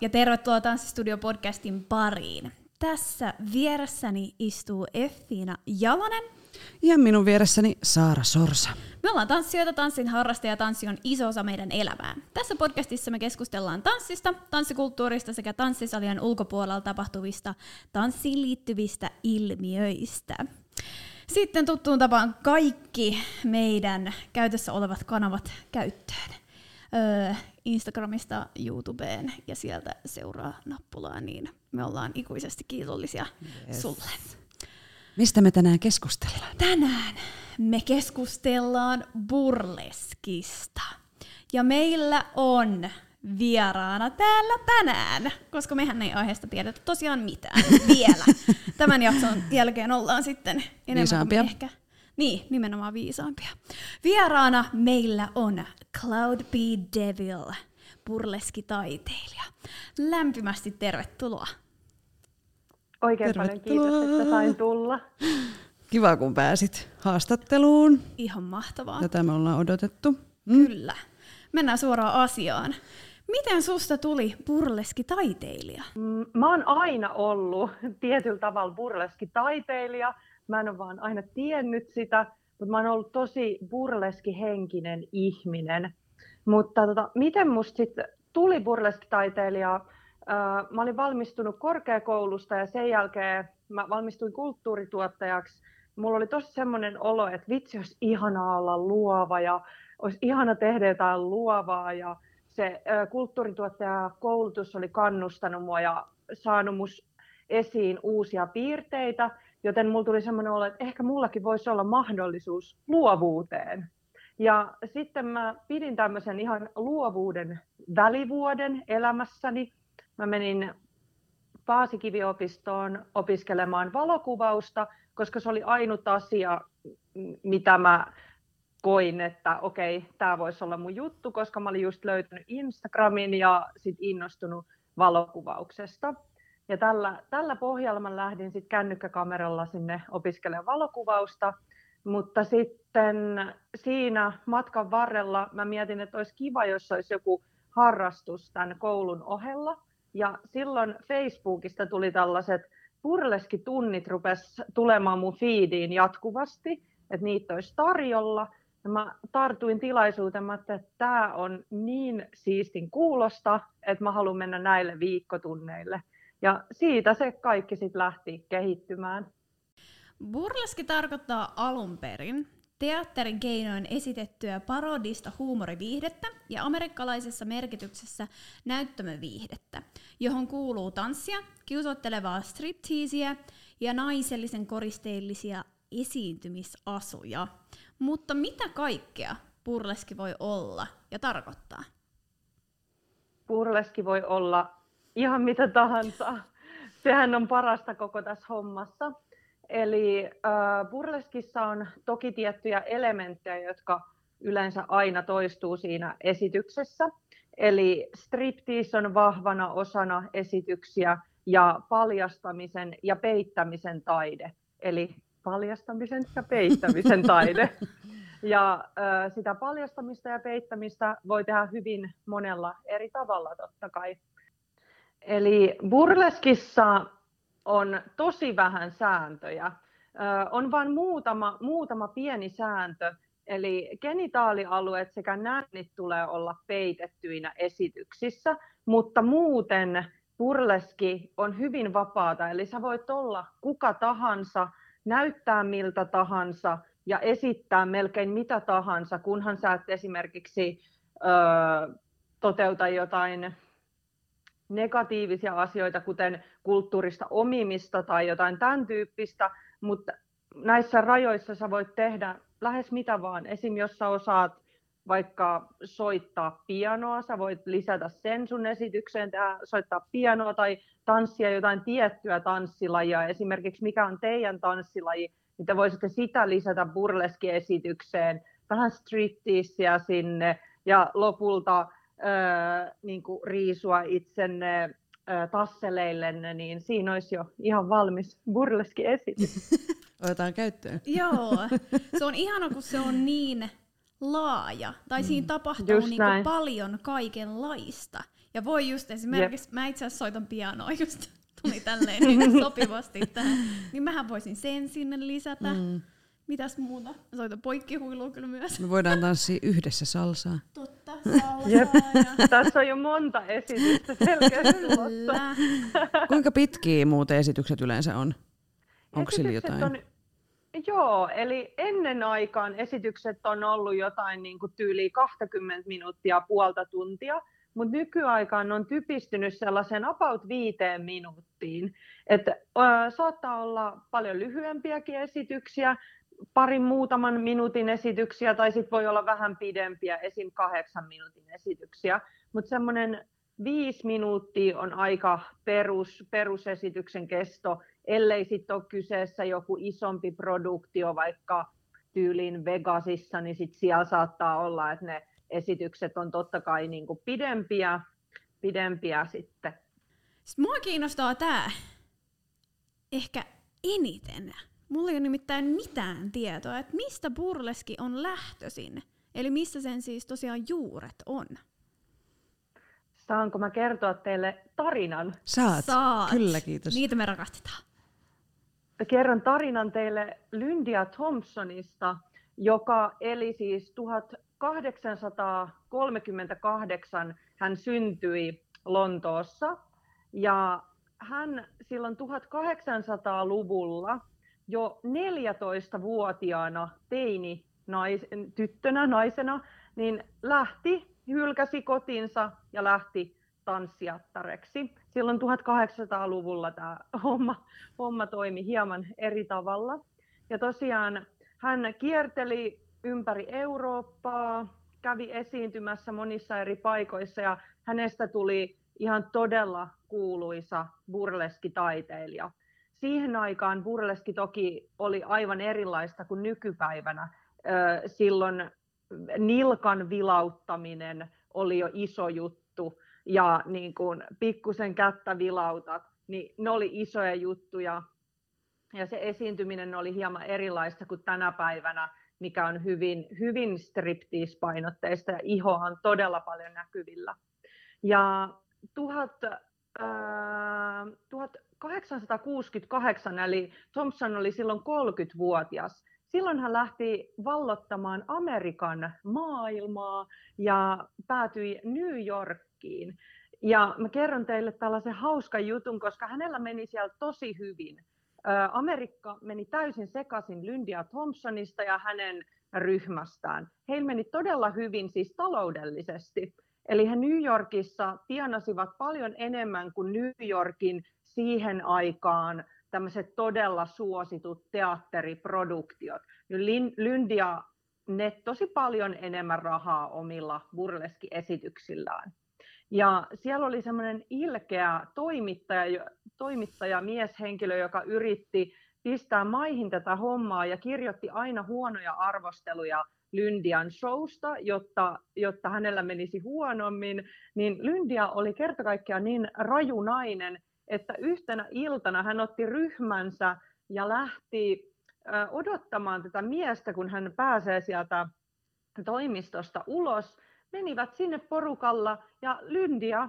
Ja tervetuloa Tanssistudio-podcastin pariin. Tässä vieressäni istuu Effiina Jalonen. Ja minun vieressäni Saara Sorsa. Me ollaan tanssijoita, tanssin harrastaja ja tanssi on iso osa meidän elämää. Tässä podcastissa me keskustellaan tanssista, tanssikulttuurista sekä tanssisalien ulkopuolella tapahtuvista tanssiin liittyvistä ilmiöistä. Sitten tuttuun tapaan kaikki meidän käytössä olevat kanavat käyttöön. Instagramista YouTubeen ja sieltä seuraa nappulaa, niin me ollaan ikuisesti kiitollisia sulle. Mistä me tänään keskustellaan? Tänään me keskustellaan burleskista. Ja meillä on vieraana täällä tänään, koska mehän ei aiheesta tiedetä tosiaan mitään vielä. Tämän jakson jälkeen ollaan sitten enemmän viisaampia. Niin, nimenomaan viisaampia. Vieraana meillä on Cloud B. Devil, burleskitaiteilija. Lämpimästi tervetuloa. Oikein tervetuloa. Paljon kiitos, että sain tulla. Kiva, kun pääsit haastatteluun. Ihan mahtavaa. Tätä me ollaan odotettu. Kyllä. Mennään suoraan asiaan. Miten susta tuli burleskitaiteilija? Mä oon aina ollut tietyllä tavalla burleskitaiteilija. Mä en ole vaan aina tiennyt sitä, mutta mä oon ollut tosi burleskihenkinen ihminen. Mutta miten musta sitten tuli burleskitaiteilija? Mä olin valmistunut korkeakoulusta ja sen jälkeen mä valmistuin kulttuurituottajaksi. Mulla oli tosi semmoinen olo, että vitsi, olisi ihanaa olla luova ja olisi ihana tehdä jotain luovaa. Ja se kulttuurituottajakoulutus oli kannustanut mua ja saanut musta esiin uusia piirteitä. Joten mulla tuli semmoinen olo, että ehkä mullakin voisi olla mahdollisuus luovuuteen. Ja sitten mä pidin tämmöisen ihan luovuuden välivuoden elämässäni. Mä menin Paasikivi-opistoon opiskelemaan valokuvausta, koska se oli ainut asia, mitä mä koin, että okei, tää voisi olla mun juttu, koska mä olin just löytänyt Instagramin ja sit innostunut valokuvauksesta. Ja tällä pohjalla mä lähdin sitten kännykkäkameralla sinne opiskelemaan valokuvausta, mutta sitten siinä matkan varrella mä mietin, että olisi kiva, jos olisi joku harrastus tämän koulun ohella. Ja silloin Facebookista tuli tällaiset burleskitunnit rupesi tulemaan mun feediin jatkuvasti, että niitä olisi tarjolla. Ja mä tartuin tilaisuuteen, että tämä on niin siistin kuulosta, että mä haluan mennä näille viikkotunneille. Ja siitä se kaikki sitten lähti kehittymään. Burleski tarkoittaa alun perin teatterin keinoin esitettyä parodista huumoriviihdettä ja amerikkalaisessa merkityksessä näyttämöviihdettä, johon kuuluu tanssia, kiusottelevaa stripteasiä ja naisellisen koristeellisia esiintymisasuja. Mutta mitä kaikkea burleski voi olla ja tarkoittaa? Burleski voi olla ihan mitä tahansa. Sehän on parasta koko tässä hommassa. Eli burleskissa on toki tiettyjä elementtejä, jotka yleensä aina toistuu siinä esityksessä. Eli striptease on vahvana osana esityksiä ja paljastamisen ja peittämisen taide. Eli paljastamisen ja peittämisen taide. Ja sitä paljastamista ja peittämistä voi tehdä hyvin monella eri tavalla totta kai. Eli burleskissa on tosi vähän sääntöjä. On vain muutama pieni sääntö, eli genitaalialueet sekä nännit tulee olla peitettyinä esityksissä, mutta muuten burleski on hyvin vapaata, eli sä voit olla kuka tahansa, näyttää miltä tahansa ja esittää melkein mitä tahansa, kunhan sä et esimerkiksi toteuta jotain negatiivisia asioita, kuten kulttuurista omimista tai jotain tämän tyyppistä, mutta näissä rajoissa sä voit tehdä lähes mitä vaan. Esim. Jos sä osaat vaikka soittaa pianoa, sä voit lisätä sen sun esitykseen, soittaa pianoa tai tanssia jotain tiettyä tanssilajia. Esimerkiksi mikä on teidän tanssilaji, niin te voisitte sitä lisätä burleski-esitykseen, vähän stripteasea sinne ja lopulta niin kuin riisua itsenne tasseleillenne, niin siinä olisi jo ihan valmis burleski-esitys. Otetaan käyttöön. Joo, se on ihana, kun se on niin laaja, tai siinä tapahtuu niinku paljon kaikenlaista. Ja voi just esimerkiksi, mä itse asiassa soitan pianoa, just tuli tälleen niin sopivasti tähän, niin mähän voisin sen sinne lisätä. Mitäs muuta? Soitan poikkihuilua kyllä myös. Me voidaan tanssia yhdessä salsaa. Totta, salsaa. Ja... Tässä on jo monta esitystä selkeästi tulossa. Kuinka pitkiä muuten esitykset yleensä on? Onko sillä jotain? On... Joo, eli ennen aikaan esitykset on ollut jotain niin kuin tyyliä 20 minuuttia, puolta tuntia, mutta nykyaikaan on typistynyt sellaisen about 5 minuuttiin. Et, saattaa olla paljon lyhyempiäkin esityksiä, parin muutaman minuutin esityksiä, tai sitten voi olla vähän pidempiä, esim. 8 minuutin esityksiä, mutta semmoinen 5 minuuttia on aika perusesityksen kesto, ellei sitten ole kyseessä joku isompi produktio, vaikka tyylin Vegasissa, niin sitten siellä saattaa olla, että ne esitykset on totta kai niinku pidempiä sitten. Mua kiinnostaa tämä ehkä eniten. Mulla ei ole nimittäin mitään tietoa, että mistä burleski on lähtöisin, eli missä sen siis tosiaan juuret on. Saanko mä kertoa teille tarinan? Saat. Kyllä, kiitos. Niitä me rakastetaan. Kerron tarinan teille Lydia Thompsonista, joka eli siis 1838. Hän syntyi Lontoossa ja hän silloin 1800-luvulla jo 14-vuotiaana naisena, niin hylkäsi kotinsa ja lähti tanssijattareksi. Silloin 1800-luvulla tämä homma toimi hieman eri tavalla. Ja tosiaan hän kierteli ympäri Eurooppaa, kävi esiintymässä monissa eri paikoissa ja hänestä tuli ihan todella kuuluisa burleskitaiteilija. Siihen aikaan burleski toki oli aivan erilaista kuin nykypäivänä. Silloin nilkan vilauttaminen oli jo iso juttu ja niin kun pikkusen kättä vilautat, niin ne oli isoja juttuja ja se esiintyminen oli hieman erilaista kuin tänä päivänä, mikä on hyvin, hyvin striptease-painotteista ja ihoa on todella paljon näkyvillä. Ja 1868, eli Thompson oli silloin 30-vuotias, silloin hän lähti vallottamaan Amerikan maailmaa ja päätyi New Yorkiin. Ja mä kerron teille tällaisen hauskan jutun, koska hänellä meni siellä tosi hyvin. Amerikka meni täysin sekaisin Lydia Thompsonista ja hänen ryhmästään. Heillä meni todella hyvin siis taloudellisesti. Eli he New Yorkissa tienasivat paljon enemmän kuin New Yorkin siihen aikaan tämmöiset todella suositut teatteriproduktiot. Lydia nettosi paljon enemmän rahaa omilla burleski-esityksillään. Ja siellä oli semmoinen ilkeä mieshenkilö, joka yritti pistää maihin tätä hommaa ja kirjoitti aina huonoja arvosteluja Lydian showsta, jotta hänellä menisi huonommin. Niin Lydia oli kerta kaikkiaan niin rajunainen, että yhtenä iltana hän otti ryhmänsä ja lähti odottamaan tätä miestä, kun hän pääsee sieltä toimistosta ulos. Menivät sinne porukalla ja Lydia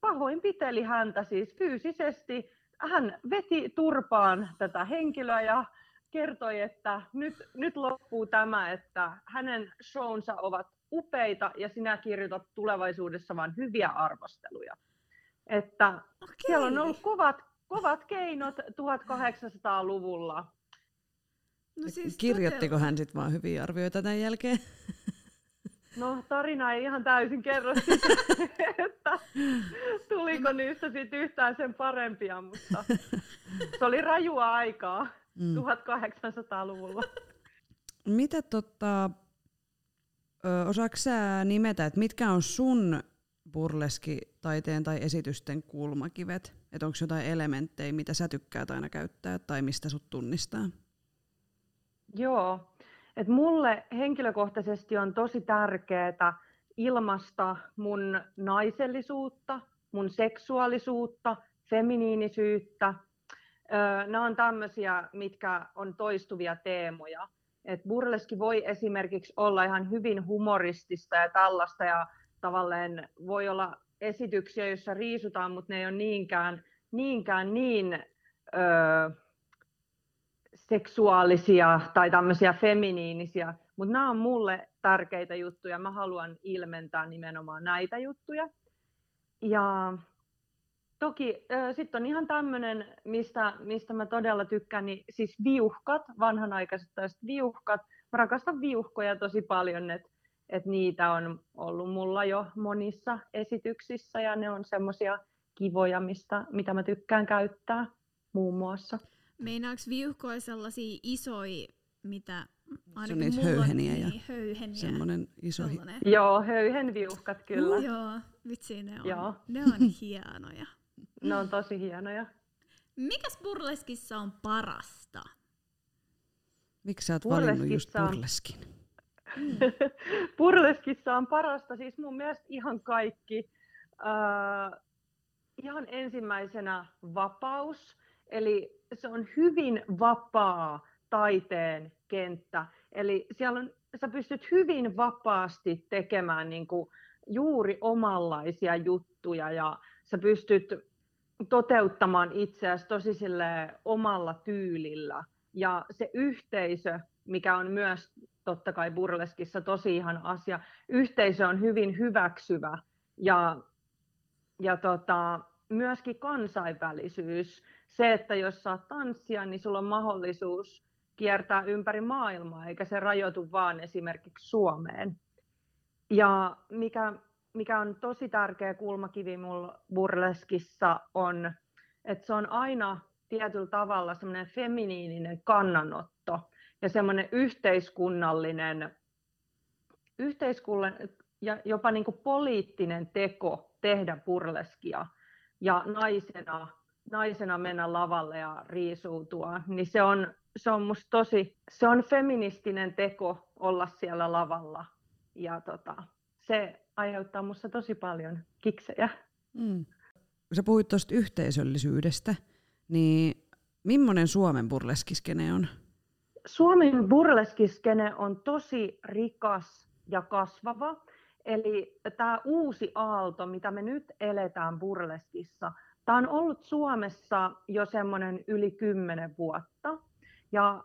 pahoinpiteli häntä siis fyysisesti. Hän veti turpaan tätä henkilöä ja kertoi, että nyt loppuu tämä, että hänen shownsa ovat upeita ja sinä kirjoitat tulevaisuudessa vain hyviä arvosteluja. Että siellä on ollut kovat keinot 1800-luvulla. No siis kirjoittiko hän sitten vaan hyviä arvioita tämän jälkeen? No tarina ei ihan täysin kerro sitä, että tuliko niistä sitten yhtään sen parempia, mutta se oli rajua aikaa 1800-luvulla. Mitä osaatko sä nimetä, että mitkä on sun burleskitaiteen tai esitysten kulmakivet? Että onko jotain elementtejä, mitä sä tykkäät aina käyttää tai mistä sut tunnistaa? Joo. Et mulle henkilökohtaisesti on tosi tärkeää ilmaista mun naisellisuutta, mun seksuaalisuutta, feminiinisyyttä. Nämä on tämmöisiä, mitkä on toistuvia teemoja. Et burleski voi esimerkiksi olla ihan hyvin humoristista ja tällaista, ja tavallaan voi olla esityksiä, joissa riisutaan, mutta ne ei ole niinkään seksuaalisia tai tämmöisiä feminiinisiä, mutta nämä on mulle tärkeitä juttuja. Mä haluan ilmentää nimenomaan näitä juttuja. Ja toki sitten on ihan tämmöinen, mistä mä todella tykkään, niin siis viuhkat, vanhanaikaiset viuhkat. Mä rakastan viuhkoja tosi paljon, että niitä on ollut mulla jo monissa esityksissä, ja ne on semmoisia kivoja, mitä mä tykkään käyttää muun muassa. Meinaatko viuhkoja sellaisia isoja, mitä ainakin se on mulla on niin höyheniä? Semmoinen iso. Joo, höyhenviuhkat kyllä. Joo, vitsi ne on. Joo. Ne on hienoja. Ne on tosi hienoja. Mikäs burleskissa on parasta? Miksi sä oot valinnut just burleskin? Burleskissa on parasta siis mun mielestä ihan kaikki. Ihan ensimmäisenä vapaus. Eli se on hyvin vapaa taiteen kenttä. Eli siellä sä pystyt hyvin vapaasti tekemään niin kuin juuri omanlaisia juttuja, ja sä pystyt toteuttamaan itseäsi tosi silleen omalla tyylillä. Ja se yhteisö, mikä on myös totta kai burleskissa tosi ihan asia, yhteisö on hyvin hyväksyvä, ja myöskin kansainvälisyys. Se, että jos saat tanssia, niin sulla on mahdollisuus kiertää ympäri maailmaa, eikä se rajoitu vaan esimerkiksi Suomeen. Ja mikä on tosi tärkeä kulmakivi mulla burleskissa on, että se on aina tietyllä tavalla semmoinen feminiininen kannanotto ja semmoinen yhteiskunnallinen ja jopa niin kuin poliittinen teko tehdä burleskia ja naisena mennä lavalle ja riisuutua, niin se on musta tosi, se on feministinen teko olla siellä lavalla, ja se aiheuttaa musta tosi paljon kiksejä. Mm. Kun sä puhuit tuosta yhteisöllisyydestä, niin millainen Suomen burleskiskene on? Suomen burleskiskene on tosi rikas ja kasvava, eli tämä uusi aalto, mitä me nyt eletään burleskissa, tämä on ollut Suomessa jo semmoinen yli 10 vuotta, ja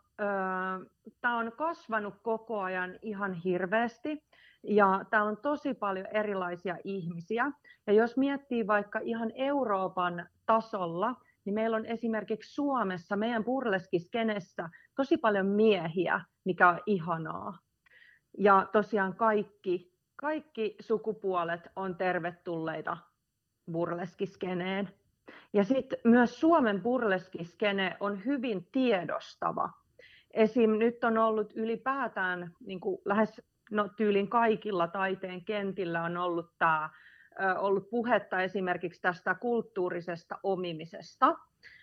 tämä on kasvanut koko ajan ihan hirveästi, ja täällä on tosi paljon erilaisia ihmisiä. Ja jos miettii vaikka ihan Euroopan tasolla, niin meillä on esimerkiksi Suomessa meidän burleskiskenessä tosi paljon miehiä, mikä on ihanaa. Ja tosiaan kaikki sukupuolet on tervetulleita burleskiskeneen. Ja sitten myös Suomen burleskiskene on hyvin tiedostava. Esim. Nyt on ollut ylipäätään niin kuin tyylin kaikilla taiteen kentillä on ollut puhetta esimerkiksi tästä kulttuurisesta omimisesta.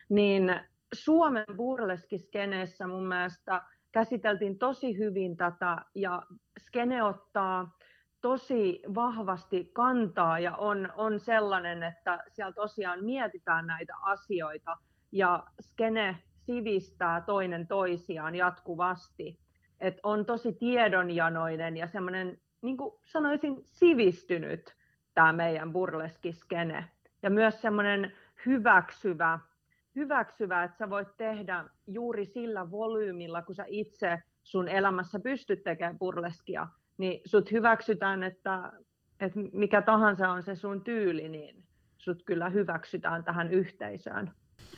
Niin Suomen burleskiskeneessä mun mielestä käsiteltiin tosi hyvin tätä, ja skene ottaa tosi vahvasti kantaa ja on sellainen, että siellä tosiaan mietitään näitä asioita ja skene sivistää toinen toisiaan jatkuvasti. Et on tosi tiedonjanoinen ja semmoinen, niin kuin sanoisin, sivistynyt tämä meidän burleskiskene. Ja myös semmoinen hyväksyvä, että sä voit tehdä juuri sillä volyymilla, kun sä itse sun elämässä pystyt tekemään burleskia, niin sut hyväksytään, että mikä tahansa on se sun tyyli, niin sut kyllä hyväksytään tähän yhteisöön.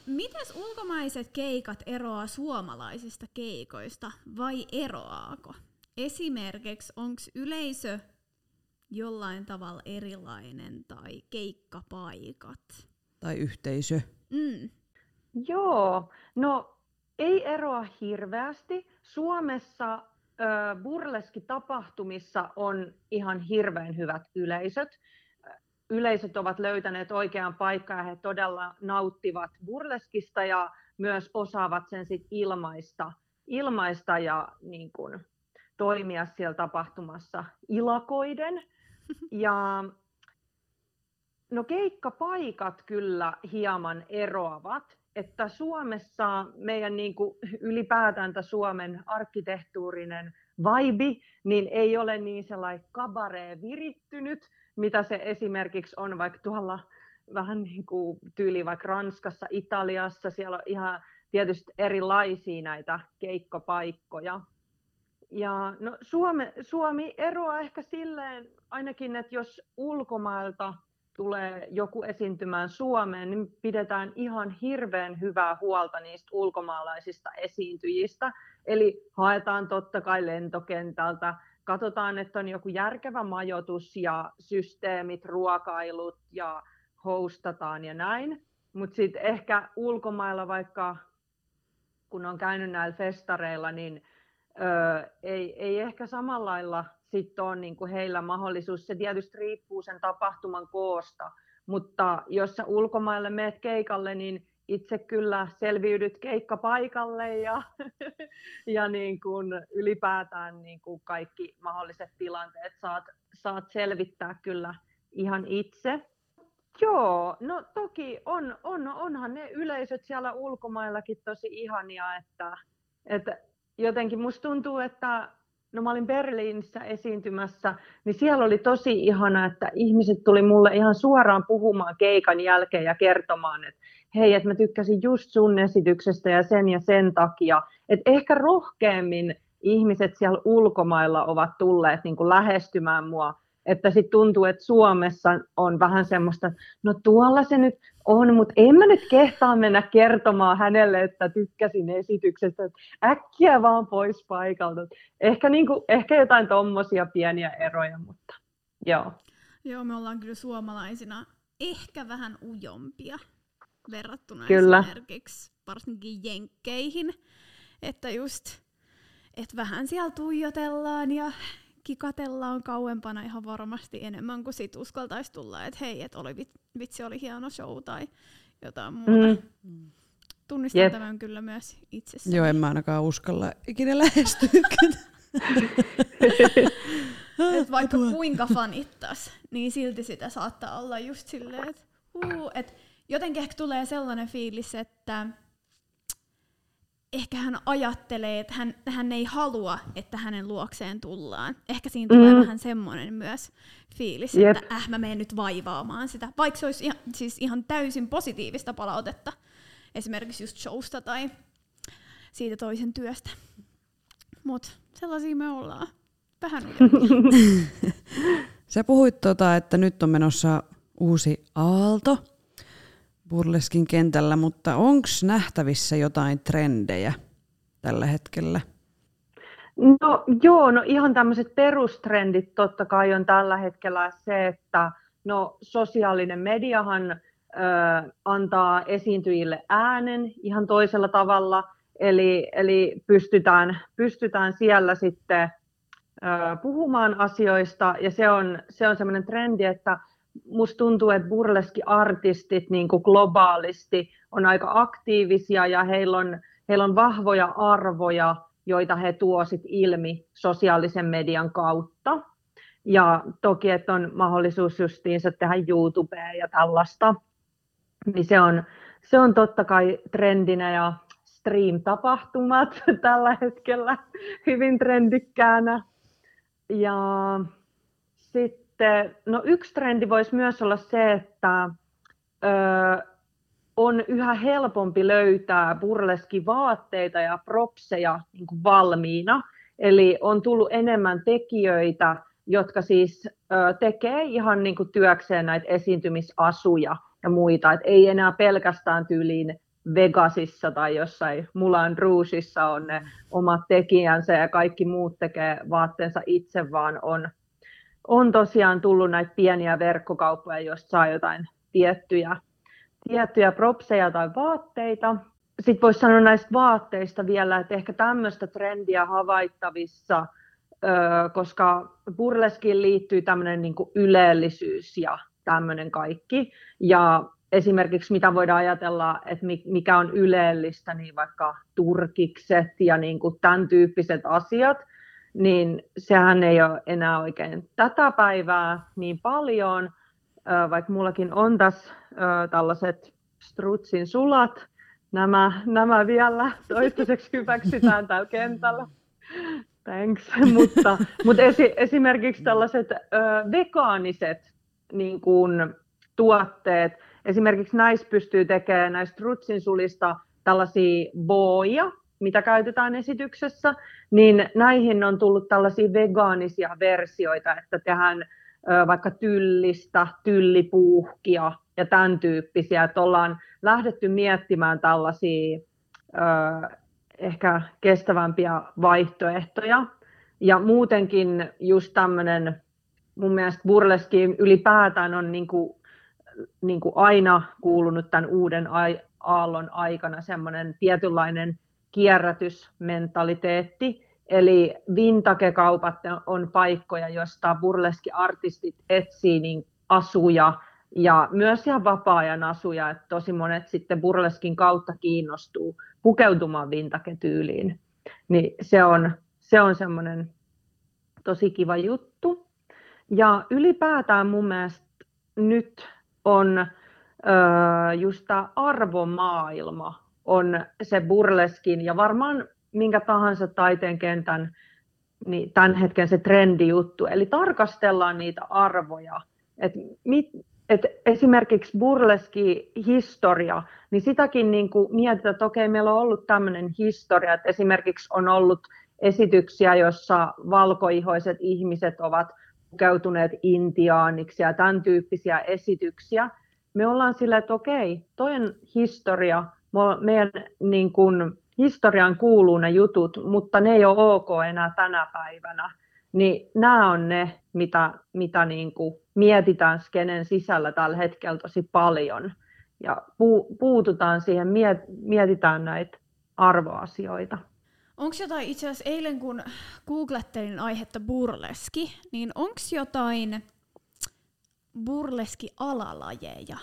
Mites ulkomaiset keikat eroaa suomalaisista keikoista, vai eroaako? Esimerkiksi onko yleisö jollain tavalla erilainen, tai keikkapaikat? Tai yhteisö? Mm. Joo, no ei eroa hirveästi. Suomessa burleskitapahtumissa on ihan hirveän hyvät yleisöt. Yleisöt ovat löytäneet oikean paikan ja he todella nauttivat burleskista ja myös osaavat sen sit ilmaista ja niin kun, toimia siellä tapahtumassa ilakoiden. Ja, no keikkapaikat kyllä hieman eroavat, että Suomessa meidän niin kuin ylipäätään Suomen arkkitehtuurinen vibe niin ei ole niin sellainen kabaree virittynyt, mitä se esimerkiksi on vaikka tuolla vähän niin kuin tyyli vaikka Ranskassa, Italiassa, siellä on ihan tietysti erilaisia näitä keikkapaikkoja. Ja no Suomi eroaa ehkä silleen ainakin, että jos ulkomailta tulee joku esiintymään Suomeen, niin pidetään ihan hirveän hyvää huolta niistä ulkomaalaisista esiintyjistä. Eli haetaan totta kai lentokentältä, katsotaan, että on joku järkevä majoitus ja systeemit, ruokailut ja hostataan ja näin. Mutta sitten ehkä ulkomailla vaikka, kun on käynyt näillä festareilla, niin ei ehkä samalla lailla sitten on niin kuin heillä mahdollisuus. Se tietysti riippuu sen tapahtuman koosta, mutta jos sä ulkomaille meet keikalle, niin itse kyllä selviydyt keikkapaikalle ja niin kuin ylipäätään niin kuin kaikki mahdolliset tilanteet saat selvittää kyllä ihan itse. Joo, no toki onhan ne yleisöt siellä ulkomaillakin tosi ihania, että jotenkin musta tuntuu, että no mä olin Berliinissä esiintymässä, niin siellä oli tosi ihana, että ihmiset tuli mulle ihan suoraan puhumaan keikan jälkeen ja kertomaan, että hei, että mä tykkäsin just sun esityksestä ja sen takia. Että ehkä rohkeammin ihmiset siellä ulkomailla ovat tulleet niin kuin lähestymään mua, että sitten tuntuu, että Suomessa on vähän semmoista, no tuolla se nyt on, mutta en mä nyt kehtaa mennä kertomaan hänelle, että tykkäsin esityksestä, että äkkiä vaan pois paikalta. Ehkä jotain tommosia pieniä eroja, mutta joo. Joo, me ollaan kyllä suomalaisina ehkä vähän ujompia verrattuna kyllä esimerkiksi varsinkin jenkkeihin, että just, että vähän siellä tuijotellaan ja kikatellaan kauempana ihan varmasti enemmän kuin sit uskaltaisi tulla, että hei, et oli vitsi, oli hieno show tai jotain muuta. Mm. Tunnistan tämän kyllä myös itsessäni. Joo, en mä ainakaan uskalla ikinä lähestyä. Vaikka kuinka fanittaisi, niin silti sitä saattaa olla just silleen, että et jotenkin ehkä tulee sellainen fiilis, että ehkä hän ajattelee, että hän ei halua, että hänen luokseen tullaan. Ehkä siinä tulee vähän semmoinen myös fiilis, että mä menen nyt vaivaamaan sitä. Vaikka se olisi ihan täysin positiivista palautetta, esimerkiksi just showsta tai siitä toisen työstä. Mutta sellaisia me ollaan. Vähän ujompia. Sä puhuit, että nyt on menossa uusi aalto burleskin kentällä, mutta onko nähtävissä jotain trendejä tällä hetkellä? No joo, no ihan tämmöiset perustrendit totta kai on tällä hetkellä se, että no sosiaalinen mediahan antaa esiintyjille äänen ihan toisella tavalla, eli pystytään siellä sitten puhumaan asioista ja se on semmoinen trendi, että musta tuntuu, että burleski-artistit niin kuin globaalisti on aika aktiivisia ja heillä on vahvoja arvoja, joita he tuo sit ilmi sosiaalisen median kautta. Ja toki, että on mahdollisuus justiinsa tehdä YouTubea ja tällaista. Niin se on totta kai trendinä ja stream-tapahtumat tällä hetkellä hyvin trendikkäänä. Ja sitten no yksi trendi voisi myös olla se, että on yhä helpompi löytää burleskivaatteita ja propseja niin kuin valmiina. Eli on tullut enemmän tekijöitä, jotka siis tekee ihan niin kuin työkseen näitä esiintymisasuja ja muita. Et ei enää pelkästään tyyliin Vegasissa tai jossain Moulin Rougeissa on ne omat tekijänsä ja kaikki muut tekee vaatteensa itse, vaan on tosiaan tullut näitä pieniä verkkokauppoja, joista saa jotain tiettyjä propseja tai vaatteita. Sitten voisi sanoa näistä vaatteista vielä, että ehkä tämmöistä trendiä havaittavissa koska burleskiin liittyy tämmöinen niin kuin ylellisyys ja tämmöinen kaikki. Ja esimerkiksi mitä voidaan ajatella, että mikä on ylellistä, niin vaikka turkikset ja niin kuin tämän tyyppiset asiat, niin sehän ei ole enää oikein tätä päivää niin paljon, vaikka mullakin on tässä tällaiset strutsin sulat, nämä vielä toistaiseksi hyväksytään täällä kentällä. Thanks. Mutta esimerkiksi tällaiset vegaaniset niin kuin tuotteet, esimerkiksi näissä pystyy tekemään näistä strutsin sulista tällaisia booja, mitä käytetään esityksessä, niin näihin on tullut tällaisia vegaanisia versioita, että tehdään vaikka tyllistä, tyllipuuhkia ja tämän tyyppisiä, että ollaan lähdetty miettimään tällaisia ehkä kestävämpiä vaihtoehtoja. Ja muutenkin just tämmöinen, mun mielestä burleski ylipäätään on niin kuin aina kuulunut tämän uuden aallon aikana semmoinen tietynlainen kierrätysmentaliteetti. Eli vintage-kaupat on paikkoja, joista burleski-artistit etsii niin asuja ja myös ihan vapaa-ajan asuja. Että tosi monet sitten burleskin kautta kiinnostuu pukeutumaan vintage-tyyliin. Niin se on semmoinen tosi kiva juttu. Ja ylipäätään mun mielestä nyt on just tämä arvomaailma on se burleskin ja varmaan minkä tahansa taiteen kentän niin tämän hetken se trendijuttu. Eli tarkastellaan niitä arvoja. Et esimerkiksi burleski-historia, niin sitäkin niin kuin mietitään, että okei, meillä on ollut tämmöinen historia, että esimerkiksi on ollut esityksiä, jossa valkoihoiset ihmiset ovat pukeutuneet intiaaniksi ja tämän tyyppisiä esityksiä. Me ollaan silleen, että okei, toi on historia, meidän niin kuin historiaan kuuluu ne jutut, mutta ne ei ole ok enää tänä päivänä. Niin nämä on ne, mitä niin kuin mietitään skenen sisällä tällä hetkellä tosi paljon. Ja puututaan siihen, mietitään näitä arvoasioita. Onko jotain, itse asiassa eilen kun googlettelin aihetta burleski, niin onko jotain burleski-alalajeja?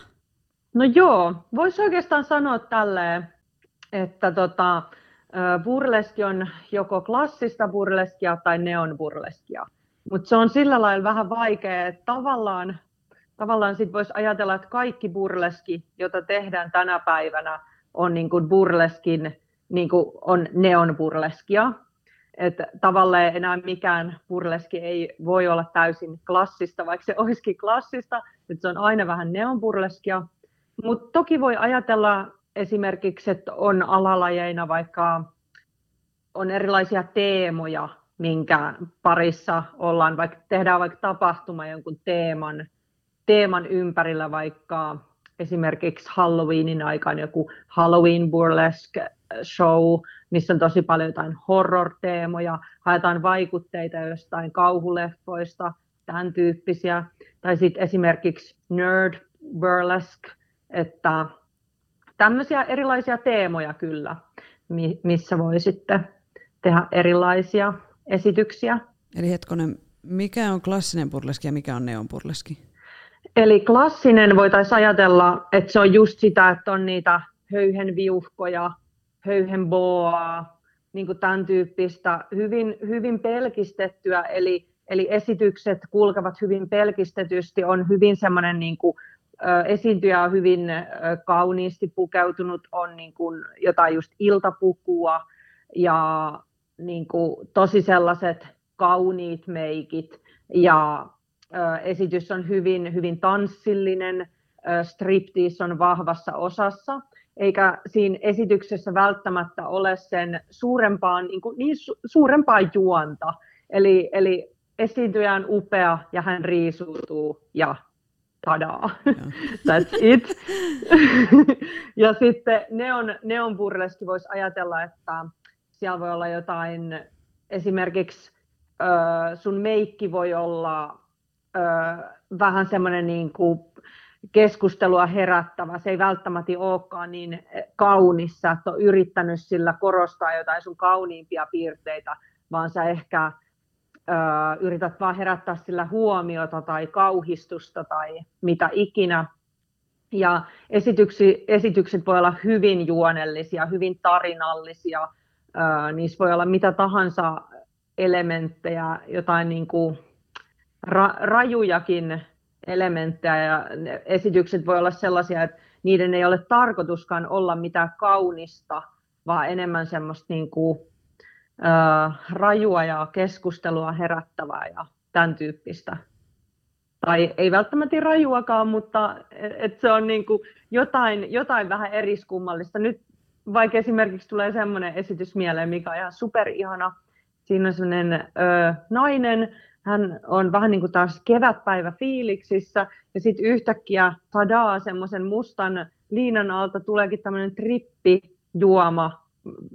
No joo, voisi oikeastaan sanoa tälleen, että burleski on joko klassista burleskia tai neonburleskia. Mutta se on sillä lailla vähän vaikea, että tavallaan sit voisi ajatella, että kaikki burleski, jota tehdään tänä päivänä, on niinku burleskin, niinku on neonburleskia. Että tavallaan enää mikään burleski ei voi olla täysin klassista, vaikka se olisikin klassista, että se on aina vähän neonburleskia. Mutta toki voi ajatella esimerkiksi, että on alalajeina vaikka on erilaisia teemoja, minkä parissa ollaan, vaikka tehdään vaikka tapahtuma jonkun teeman ympärillä, vaikka esimerkiksi Halloweenin aikaan joku Halloween burlesque show, missä on tosi paljon jotain horror-teemoja, haetaan vaikutteita jostain kauhuleffoista, tämän tyyppisiä. Tai sitten esimerkiksi nerd burlesque, että tämmöisiä erilaisia teemoja kyllä, missä voi sitten tehdä erilaisia esityksiä. Eli hetkonen, mikä on klassinen burleski ja mikä on neonburleski? Eli klassinen voitaisiin ajatella, että se on just sitä, että on niitä höyhenviuhkoja, höyhenboaa, niin kuin tämän tyyppistä, hyvin, hyvin pelkistettyä, eli esitykset kulkevat hyvin pelkistetysti, on hyvin semmoinen niin kuin esiintyjä on hyvin kauniisti pukeutunut, on niin kuin jotain just iltapukua ja niin kuin tosi sellaiset kauniit meikit. Ja esitys on hyvin, hyvin tanssillinen, striptease on vahvassa osassa, eikä siinä esityksessä välttämättä ole sen suurempaa, suurempaa juonta. Eli esiintyjä on upea ja hän riisuutuu ja tadaa, that's it. Ja sitten neonburleski voisi ajatella, että siellä voi olla jotain, esimerkiksi sun meikki voi olla vähän semmoinen niin kuin keskustelua herättävä. Se ei välttämättä olekaan niin kaunis, sä et ole yrittänyt sillä korostaa jotain sun kauniimpia piirteitä, vaan sä ehkä yrität vaan herättää sillä huomiota tai kauhistusta tai mitä ikinä. Ja esitykset voi olla hyvin juonellisia, hyvin tarinallisia, niissä voi olla mitä tahansa elementtejä, jotain niin kuin rajujakin elementtejä, ja esitykset voi olla sellaisia, että niiden ei ole tarkoituskaan olla mitään kaunista, vaan enemmän semmoista niin kuin rajua ja keskustelua herättävää ja tämän tyyppistä. Tai ei välttämättä rajuakaan, mutta et se on niin kuin jotain vähän eriskummallista. Nyt vaikka esimerkiksi tulee semmoinen esitys mieleen, mikä on ihan superihana. Siinä on semmoinen nainen, hän on vähän niin kuin taas kevätpäivä fiiliksissä, ja sitten yhtäkkiä tadaa semmoisen mustan liinan alta tuleekin tämmöinen trippijuoma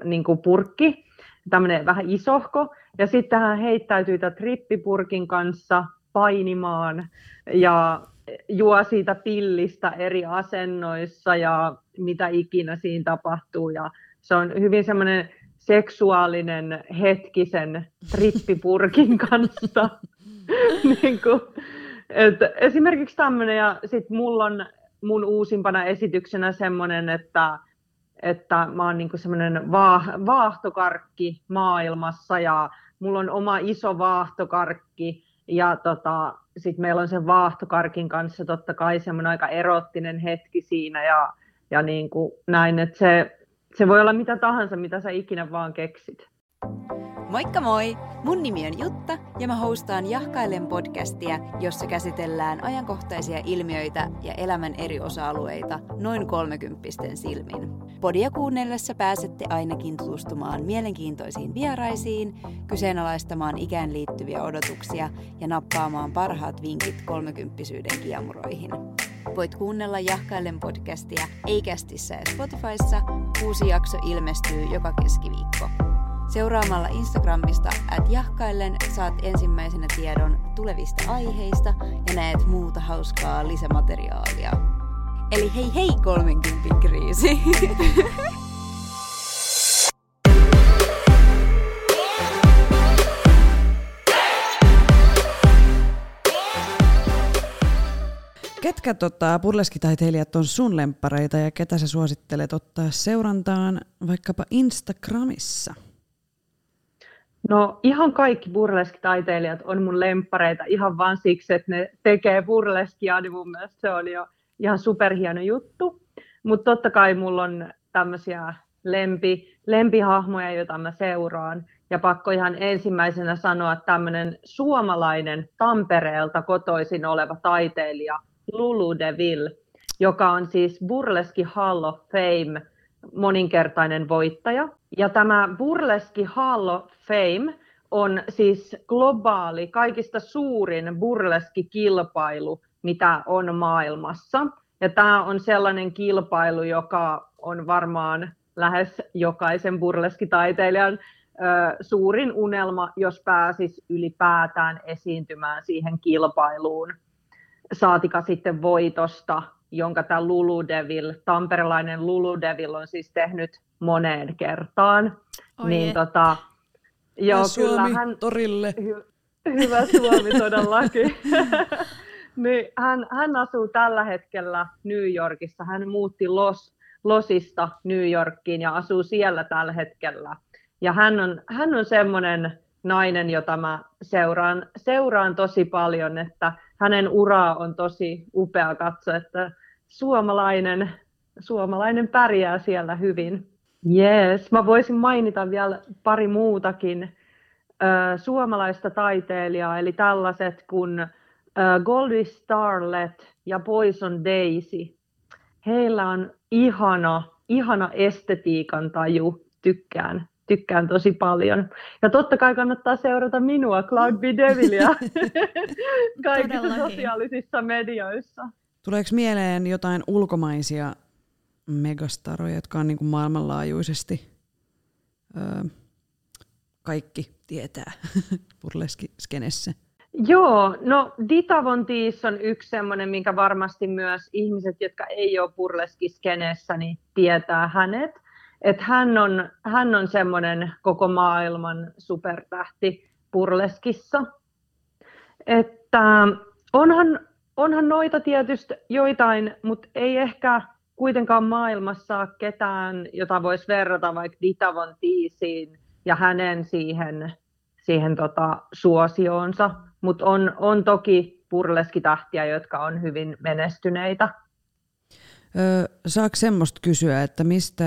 niin kuin purkki, tämmöinen vähän isohko, ja sitten hän heittäytyy tämän trippipurkin kanssa painimaan ja juo siitä pillistä eri asennoissa ja mitä ikinä siinä tapahtuu. Ja se on hyvin semmoinen seksuaalinen hetki sen trippipurkin kanssa. Niin kuin, esimerkiksi tämmöinen, ja sitten mulla on mun uusimpana esityksenä semmoinen, että mä oon niin kuin semmoinen vaahtokarkki maailmassa ja mulla on oma iso vaahtokarkki. Ja sitten meillä on sen vaahtokarkin kanssa totta kai semmoinen aika eroottinen hetki siinä ja niin kuin näin, että se voi olla mitä tahansa, mitä sä ikinä vaan keksit. Moikka moi! Mun nimi on Jutta ja mä hostaan Jahkaillen podcastia, jossa käsitellään ajankohtaisia ilmiöitä ja elämän eri osa-alueita noin 30-pisten silmin. Podia kuunnellessa pääsette ainakin tutustumaan mielenkiintoisiin vieraisiin, kyseenalaistamaan ikään liittyviä odotuksia ja nappaamaan parhaat vinkit 30-syyden kiemuroihin. Voit kuunnella Jahkaillen podcastia Acastissa ja Spotifyssa. Uusi jakso ilmestyy joka keskiviikko. Seuraamalla Instagramista @jahkaillen saat ensimmäisenä tiedon tulevista aiheista ja näet muuta hauskaa lisämateriaalia. Eli hei hei 30 kriisi! Ketkä burleskitaiteilijat on sun lemppareita ja ketä sä suosittelet ottaa seurantaan vaikkapa Instagramissa? No ihan kaikki burleskitaiteilijat on mun lemppareita ihan vaan siksi, että ne tekee burleskia, niin mun mielestä se on jo ihan superhieno juttu. Mutta totta kai mulla on tämmöisiä lempihahmoja, joita mä seuraan. Ja pakko ihan ensimmäisenä sanoa tämmöinen suomalainen Tampereelta kotoisin oleva taiteilija Luludeville, joka on siis Burleski Hall of Fame moninkertainen voittaja. Ja tämä Burleski Hall of Fame on siis globaali, kaikista suurin burleskikilpailu, mitä on maailmassa. Ja tämä on sellainen kilpailu, joka on varmaan lähes jokaisen burleskitaiteilijan suurin unelma, jos pääsisi ylipäätään esiintymään siihen kilpailuun. Saatika sitten voitosta, jonka tämä Luludeville, tamperelainen Luludeville on siis tehnyt moneen kertaan. Niin joo, Suomi hän, torille. Hyvä Suomi todellakin. Niin, hän asuu tällä hetkellä New Yorkissa. Hän muutti Losista New Yorkiin ja asuu siellä tällä hetkellä. Ja hän on semmoinen nainen, jota mä seuraan tosi paljon, että hänen uraa on tosi upea katsoa, että suomalainen pärjää siellä hyvin. Yes, mä voisin mainita vielä pari muutakin suomalaista taiteilijaa, eli tällaiset kuin Goldie Starlet ja Poison Daisy. Heillä on ihana estetiikan taju, tykkään tosi paljon. Ja totta kai kannattaa seurata minua, Cloud B. Devilia, kaikissa sosiaalisissa medioissa. Tuleeko mieleen jotain ulkomaisia megastaroja, jotka on niin kuin maailmanlaajuisesti kaikki tietää burleskiskenessä? Joo, no Dita Von Teese on yksi semmoinen, minkä varmasti myös ihmiset, jotka ei ole burleskiskenessä, niin tietää hänet. Että hän on semmoinen koko maailman supertähti, burleskissa. Että onhan noita tietysti joitain, mutta ei ehkä kuitenkaan maailmassa ketään, jota voisi verrata vaikka Dita Von Teesiin ja hänen siihen suosioonsa. Mutta on toki burleskitähtiä, jotka on hyvin menestyneitä. Saako semmoista kysyä, että mistä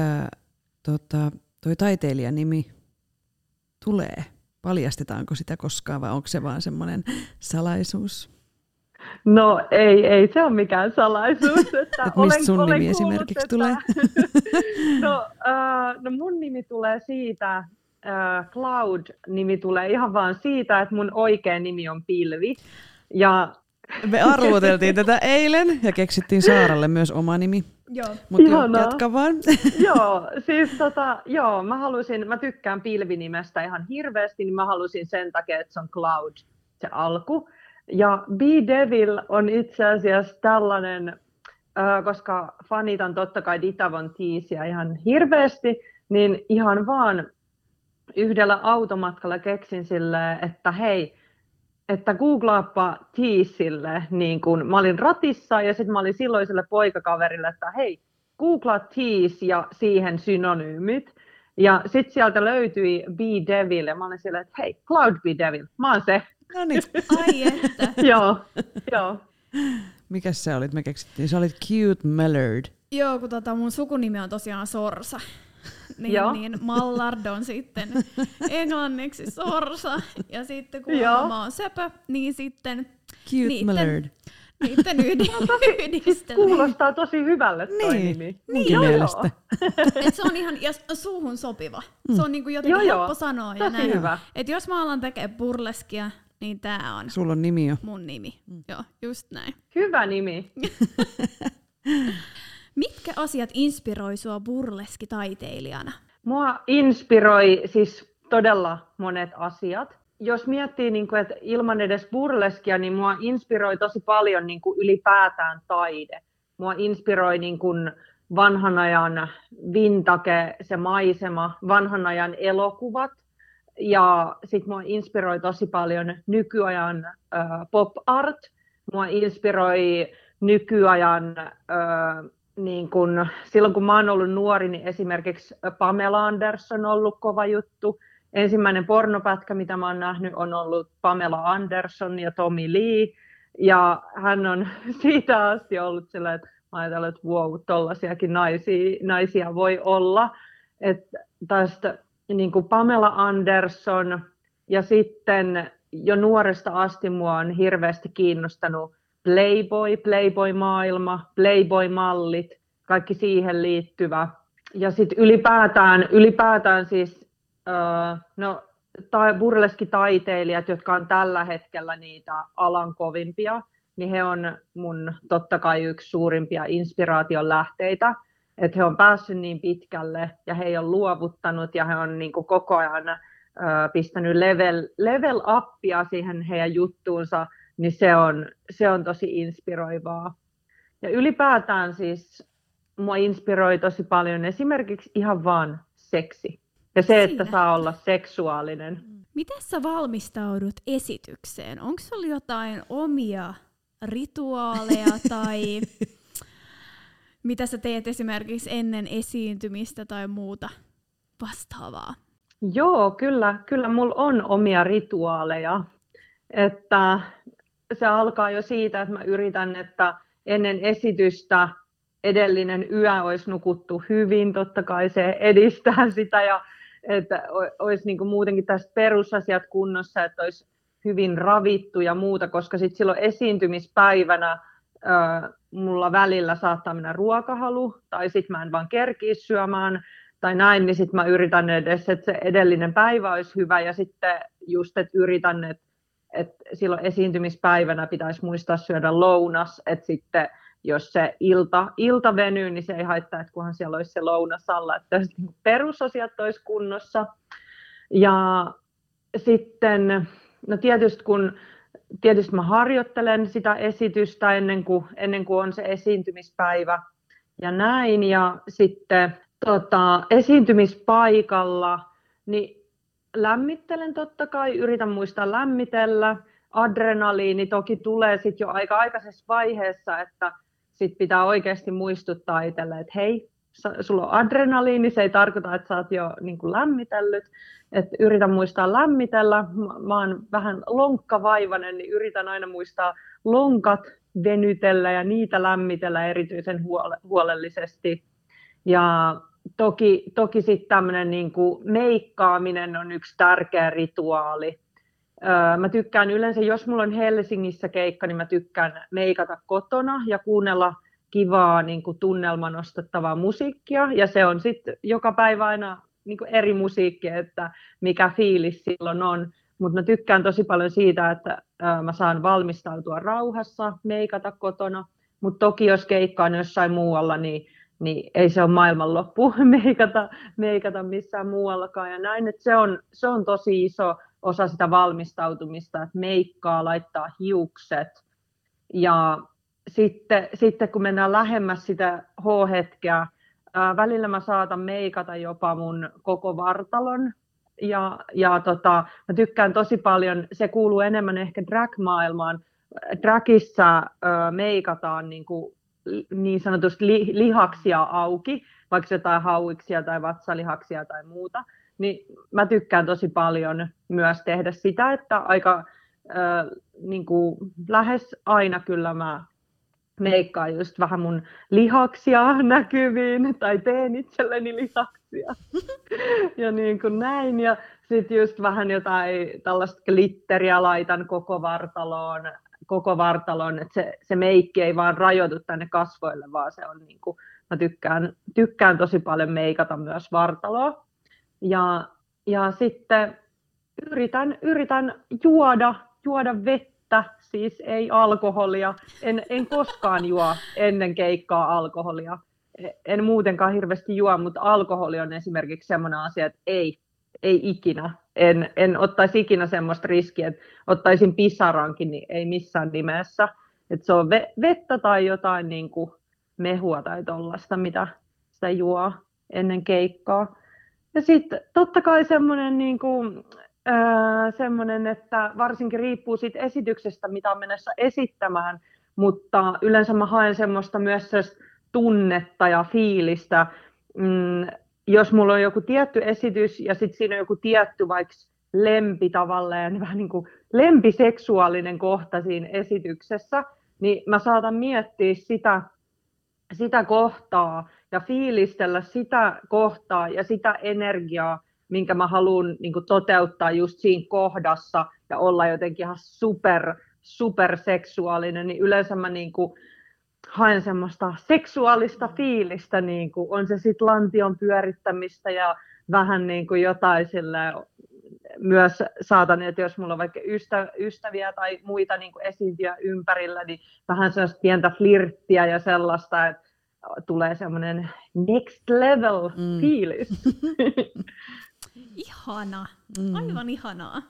toi taiteilijanimi tulee? Paljastetaanko sitä koskaan vai onko se vaan semmoinen salaisuus? No ei se ole mikään salaisuus. Että mistä sun nimi esimerkiksi tulee? No mun nimi tulee siitä, Cloud-nimi tulee ihan vaan siitä, että mun oikea nimi on Pilvi. Ja me arvoteltiin tätä eilen ja keksittiin Saaralle myös oma nimi. Joo. Mutta jatka vaan. Joo, siis mä tykkään Pilvi-nimestä ihan hirveästi, niin mä halusin sen takia, että se on Cloud, se alku. Ja B. Devil on itse asiassa tällainen, koska fanitan totta kai Dita Von Teesiä ihan hirveästi, niin ihan vaan yhdellä automatkalla keksin silleen, että hei, että googlaappa Teesille, niin kun mä olin ratissa ja sitten mä olin silloiselle poikakaverille, että hei, googlaa Tees ja siihen synonyymit. Ja sitten sieltä löytyi B. Devil ja mä olin silleen, että hei, Cloud B. Devil, mä oon se. No niin, ai että. Joo. Mikäs sä olit? Me keksittiin, sä olit Cute Mallard. Joo, kun mun sukunimi on tosiaan Sorsa. Niin Mallard on sitten englanniksi sorsa, ja sitten kun mä oon söpö, niin sitten Cute niitten yhdistelmä. Kuulostaa tosi hyvälle toi nimi. Niin, mielestä. Et se on ihan suuhun sopiva. Se on niinku jotenkin helppo sanoa. Ja näin. Hyvä. Et jos mä alan tekemään burleskia, niin tää on sulla on nimi jo. Mun nimi. Joo, just näin. Hyvä nimi. Mitkä asiat inspiroi sua burleskitaiteilijana? Mua inspiroi siis todella monet asiat. Jos miettii, että ilman edes burleskia, niin mua inspiroi tosi paljon ylipäätään taide. Mua inspiroi vanhan ajan vintage, se maisema, vanhan ajan elokuvat. Ja sitten mua inspiroi tosi paljon nykyajan pop art. Mua inspiroi nykyajan... silloin kun mä oon ollut nuori, niin esimerkiksi Pamela Anderson on ollut kova juttu. Ensimmäinen pornopätkä, mitä mä oon nähnyt, on ollut Pamela Anderson ja Tommy Lee. Ja hän on siitä asti ollut sellainen, että mä ajattelin, että wow, tollasiakin naisia voi olla. Että tästä Pamela Anderson ja sitten jo nuoresta asti mua on hirveästi kiinnostanut Playboy-maailma, Playboy-mallit, kaikki siihen liittyvä. Ja sitten ylipäätään siis burleskitaiteilijat, jotka on tällä hetkellä niitä alan kovimpia, niin he on mun totta kai yksi suurimpia inspiraation lähteitä. Että he on päässyt niin pitkälle ja he ei ole luovuttanut ja he on koko ajan pistänyt level upia siihen heidän juttuunsa. Niin se on tosi inspiroivaa. Ja ylipäätään siis mua inspiroi tosi paljon esimerkiksi ihan vaan seksi. Ja se, että saa olla seksuaalinen. Miten sä valmistaudut esitykseen? Onko sulla jotain omia rituaaleja tai mitä sä teet esimerkiksi ennen esiintymistä tai muuta vastaavaa? Joo, kyllä mulla on omia rituaaleja. Että se alkaa jo siitä, että mä yritän, että ennen esitystä edellinen yö olisi nukuttu hyvin. Totta kai se edistää sitä ja että olisi muutenkin tässä perusasiat kunnossa, että olisi hyvin ravittu ja muuta, koska sitten silloin esiintymispäivänä mulla välillä saattaa mennä ruokahalu tai sitten mä en vaan kerkiä syömään tai näin, niin sitten mä yritän edes, että se edellinen päivä olisi hyvä ja sitten just, että yritän, että silloin esiintymispäivänä pitäisi muistaa syödä lounas, että sitten jos se ilta venyy, niin se ei haittaa, että kunhan siellä olisi se lounas alla, että perusasiat olisi kunnossa. Ja sitten, no tietysti mä harjoittelen sitä esitystä ennen kuin on se esiintymispäivä ja näin, ja sitten esiintymispaikalla, niin lämmittelen totta kai, yritän muistaa lämmitellä. Adrenaliini toki tulee sit jo aika aikaisessa vaiheessa, että sit pitää oikeasti muistuttaa itselle, että hei, sulla on adrenaliini, se ei tarkoita, että sä oot jo niin kuin lämmitellyt. Et yritän muistaa lämmitellä. Mä oon vähän lonkkavaivainen, niin yritän aina muistaa lonkat venytellä ja niitä lämmitellä erityisen huolellisesti. Ja toki sitten tämmöinen niin kuin meikkaaminen on yksi tärkeä rituaali. Mä tykkään yleensä, jos mulla on Helsingissä keikka, niin mä tykkään meikata kotona ja kuunnella kivaa niin kuin tunnelman nostattavaa musiikkia. Ja se on sitten joka päivä aina niin kuin eri musiikkia, että mikä fiilis silloin on. Mutta mä tykkään tosi paljon siitä, että mä saan valmistautua rauhassa, meikata kotona. Mutta toki jos keikka on jossain muualla, niin ei se ole maailmanloppu meikata missään muuallakaan. Ja näin, että se on tosi iso osa sitä valmistautumista, että meikkaa, laittaa hiukset. Ja sitten kun mennään lähemmäs sitä H-hetkeä, välillä mä saatan meikata jopa mun koko vartalon. Ja mä tykkään tosi paljon, se kuuluu enemmän ehkä drag-maailmaan. Dragissa meikataan niin sanotusti lihaksia auki, vaikka jotain hauiksia tai vatsalihaksia tai muuta. Niin mä tykkään tosi paljon myös tehdä sitä, että aika lähes aina kyllä mä meikkaan just vähän mun lihaksia näkyviin tai teen itselleni lihaksia ja niin kuin näin. Ja sitten just vähän jotain tällaista glitteriä laitan koko vartaloon, että se meikki ei vaan rajoitu tänne kasvoille, vaan se on niin kuin, mä tykkään tosi paljon meikata myös vartaloa. Ja sitten yritän juoda vettä, siis ei alkoholia. En koskaan juo ennen keikkaa alkoholia. En muutenkaan hirveästi juo, mutta alkoholi on esimerkiksi sellainen asia, että ei ikinä. En ottaisi ikinä semmoista riskiä, että ottaisin pisarankin, niin ei missään nimessä. Että se on vettä tai jotain niin kuin mehua tai tollaista, mitä sitä juo ennen keikkaa. Ja sitten totta kai semmoinen, että varsinkin riippuu siitä esityksestä, mitä on mennessä esittämään, mutta yleensä mä haen semmoista myös tunnetta ja fiilistä. Jos mulla on joku tietty esitys ja sitten siinä on joku tietty vaikka lempi tavallaan, vähän niin kuin lempiseksuaalinen kohta siinä esityksessä, niin mä saatan miettiä sitä kohtaa ja fiilistellä sitä kohtaa ja sitä energiaa, minkä mä haluan niin kuin toteuttaa just siinä kohdassa ja olla jotenkin ihan superseksuaalinen, niin yleensä mä niin kuin haen semmoista seksuaalista fiilistä, niin kuin on se sitten lantion pyörittämistä ja vähän niin kuin jotain sillä myös saatan, että jos mulla on vaikka ystäviä tai muita niin kuin esiintyjä ympärillä, niin vähän sellaista pientä flirttiä ja sellaista, että tulee semmoinen next level fiilis. Ihana, aivan ihanaa.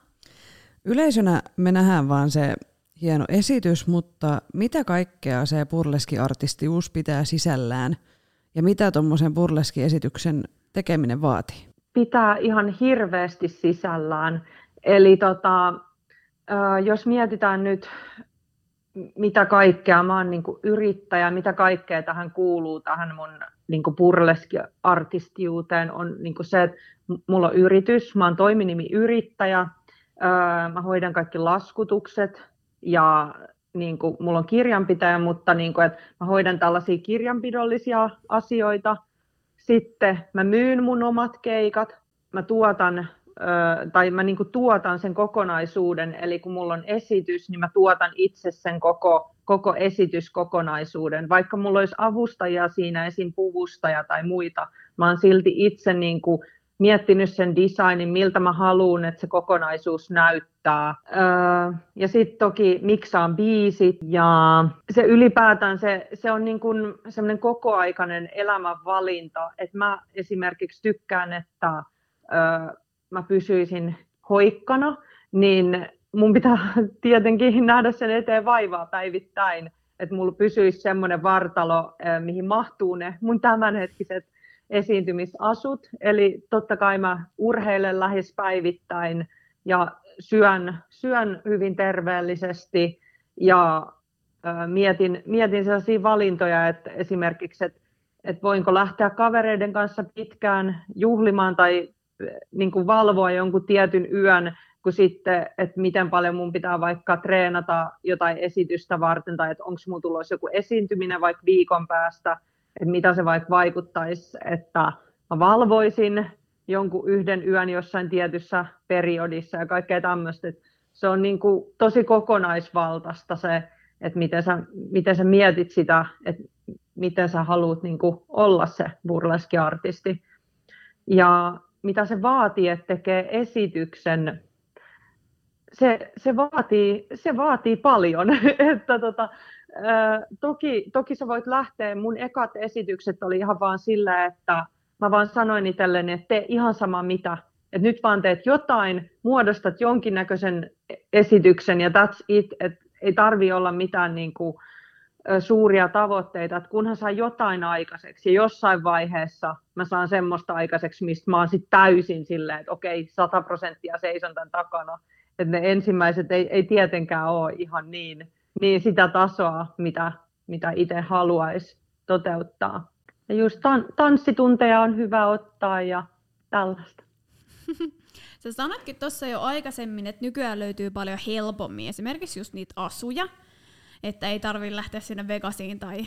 Yleisönä me nähdään vaan se hieno esitys, mutta mitä kaikkea se burleski-artistius pitää sisällään ja mitä tuommoisen burleski-esityksen tekeminen vaatii? Pitää ihan hirveästi sisällään. Eli jos mietitään nyt, mitä kaikkea, mä oon niinku yrittäjä, mitä kaikkea tähän kuuluu, tähän mun niinku burleski-artistiuteen on niinku se, että mulla on yritys, mä oon toiminimiyrittäjä, mä hoidan kaikki laskutukset ja niinku, mulla on kirjanpitäjä, mutta niinku, että mä hoidan tällaisia kirjanpidollisia asioita. Sitten mä myyn mun omat keikat, mä tuotan tai mä niinku tuotan sen kokonaisuuden, eli kun mulla on esitys, niin mä tuotan itse sen koko esityskokonaisuuden. Vaikka mulla olisi avustajia siinä, esim. Puvustaja tai muita, mä oon silti itse niinku miettinyt sen designin, miltä mä haluan, että se kokonaisuus näyttää. Ja sitten toki miksaan biisit ja se ylipäätään se on niin kuin semmoinen kokoaikainen elämänvalinta. Että mä esimerkiksi tykkään, että mä pysyisin hoikkana, niin mun pitää tietenkin nähdä sen eteen vaivaa päivittäin, että mulla pysyisi semmoinen vartalo, mihin mahtuu ne mun tämänhetkiset esiintymisasut. Eli totta kai mä urheilen lähes päivittäin ja syön hyvin terveellisesti ja mietin sellaisia valintoja, että esimerkiksi, että voinko lähteä kavereiden kanssa pitkään juhlimaan tai niin kuin valvoa jonkun tietyn yön, kun sitten, että miten paljon mun pitää vaikka treenata jotain esitystä varten tai että onko mun tulossa joku esiintyminen vaikka viikon päästä, että mitä se vaikka vaikuttaisi, että mä valvoisin jonkun yhden yön jossain tietyssä periodissa ja kaikkea tämmöistä. Se on niin kuin tosi kokonaisvaltaista se, että miten sä mietit sitä, että miten sä haluat niin kuin olla se burleski-artisti. Ja mitä se vaatii, että tekee esityksen, se vaatii paljon. Että toki sä voit lähteä, mun ekat esitykset oli ihan vaan sillä, että mä vaan sanoin itselleni, että tee ihan sama mitä. Että nyt vaan teet jotain, muodostat jonkinnäköisen esityksen ja that's it. Että ei tarvitse olla mitään niin kuin suuria tavoitteita, että kunhan saa jotain aikaiseksi ja jossain vaiheessa mä saan semmoista aikaiseksi, mistä mä oon sitten täysin silleen, että okei, 100% seison tämän takana. Että ne ensimmäiset ei tietenkään ole ihan niin sitä tasoa, mitä itse haluaisi toteuttaa. Ja just tanssitunteja on hyvä ottaa ja tällaista. Sä sanotkin tuossa jo aikaisemmin, että nykyään löytyy paljon helpommin esimerkiksi just niitä asuja, että ei tarvitse lähteä sinne Vegasiin tai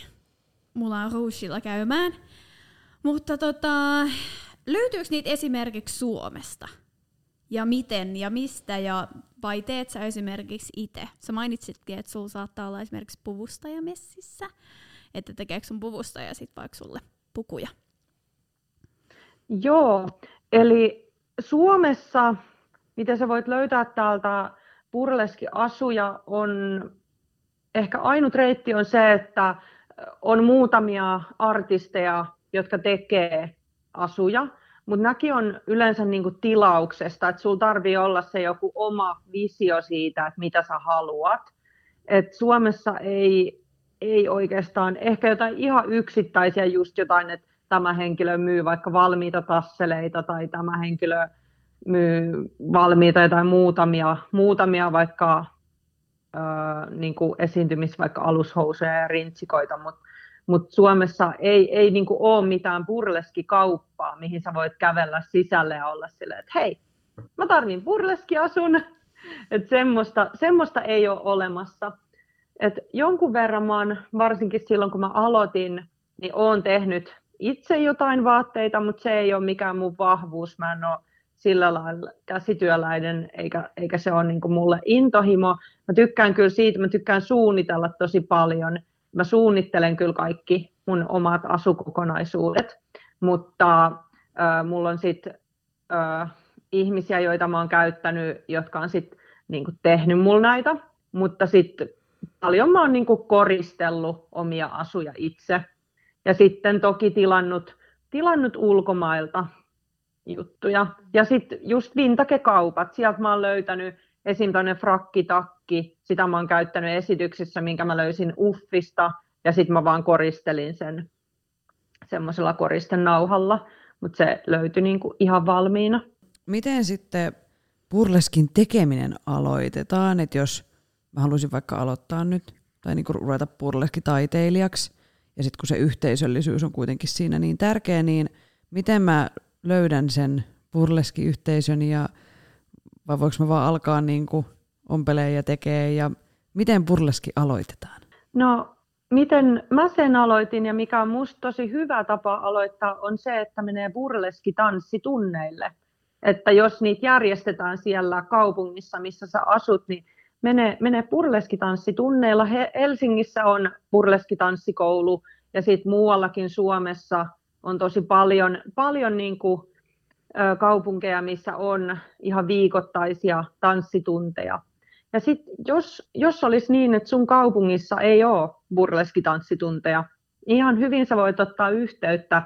Moulin Rougella käymään. Mutta löytyykö niitä esimerkiksi Suomesta? Ja miten ja mistä? Ja vai teet sä esimerkiksi itse? Sä mainitsitkin, että sulla saattaa olla esimerkiksi puvustaja messissä. Että tekeekö sun puvustaja sitten vaikka sulle pukuja? Joo, eli Suomessa, mitä sä voit löytää täältä burleski-asuja on... Ehkä ainut reitti on se, että on muutamia artisteja, jotka tekee asuja, mutta nämäkin on yleensä niinku tilauksesta, että sulla tarvii olla se joku oma visio siitä, että mitä sä haluat. Et Suomessa ei oikeastaan, ehkä jotain ihan yksittäisiä just jotain, että tämä henkilö myy vaikka valmiita tasseleita tai tämä henkilö myy valmiita jotain muutamia vaikka... niin kuin esiintymis vaikka alushousuja ja rintsikoita, mutta Suomessa ei niin kuin ole mitään burleskikauppaa, mihin sä voit kävellä sisälle ja olla silleen, että hei, mä tarvin burleskiasun. Että semmoista ei ole olemassa. Et jonkun verran mä oon, varsinkin silloin kun mä aloitin, niin oon tehnyt itse jotain vaatteita, mutta se ei ole mikään mun vahvuus. Mä en ole sillä lailla käsityöläinen, eikä se ole niin kuin mulle intohimo. Mä tykkään kyllä siitä, mä tykkään suunnitella tosi paljon. Mä suunnittelen kyllä kaikki mun omat asukokonaisuudet, mutta mulla on sitten ihmisiä, joita mä oon käyttänyt, jotka on sitten niin kuin tehnyt mulla näitä, mutta sitten paljon mä oon niin kuin koristellut omia asuja itse. Ja sitten toki tilannut ulkomailta juttuja. Ja sitten just vintage-kaupat, sieltä mä oon löytänyt esim. Tuonne frakkitakki, sitä mä oon käyttänyt esityksissä, minkä mä löysin Uffista, ja sitten mä vaan koristelin sen semmoisella koristenauhalla, mutta se löytyi niinku ihan valmiina. Miten sitten burleskin tekeminen aloitetaan, että jos mä haluaisin vaikka aloittaa nyt, tai niinku ruveta burleskitaiteilijaksi, ja sitten kun se yhteisöllisyys on kuitenkin siinä niin tärkeä, niin miten mä löydän sen burleskiyhteisön ja vai voinko mä vaan alkaa niin kuin ompelee ja tekee ja miten burleski aloitetaan? No miten mä sen aloitin ja mikä on musta tosi hyvä tapa aloittaa on se, että menee burleskitanssitunneille. Että jos niitä järjestetään siellä kaupungissa, missä sä asut, niin mene burleskitanssitunneilla. Helsingissä on burleskitanssikoulu ja sitten muuallakin Suomessa on tosi paljon niin kuin kaupunkeja, missä on ihan viikoittaisia tanssitunteja. Ja sitten jos olisi niin, että sun kaupungissa ei ole burleskitanssitunteja, niin ihan hyvin sä voit ottaa yhteyttä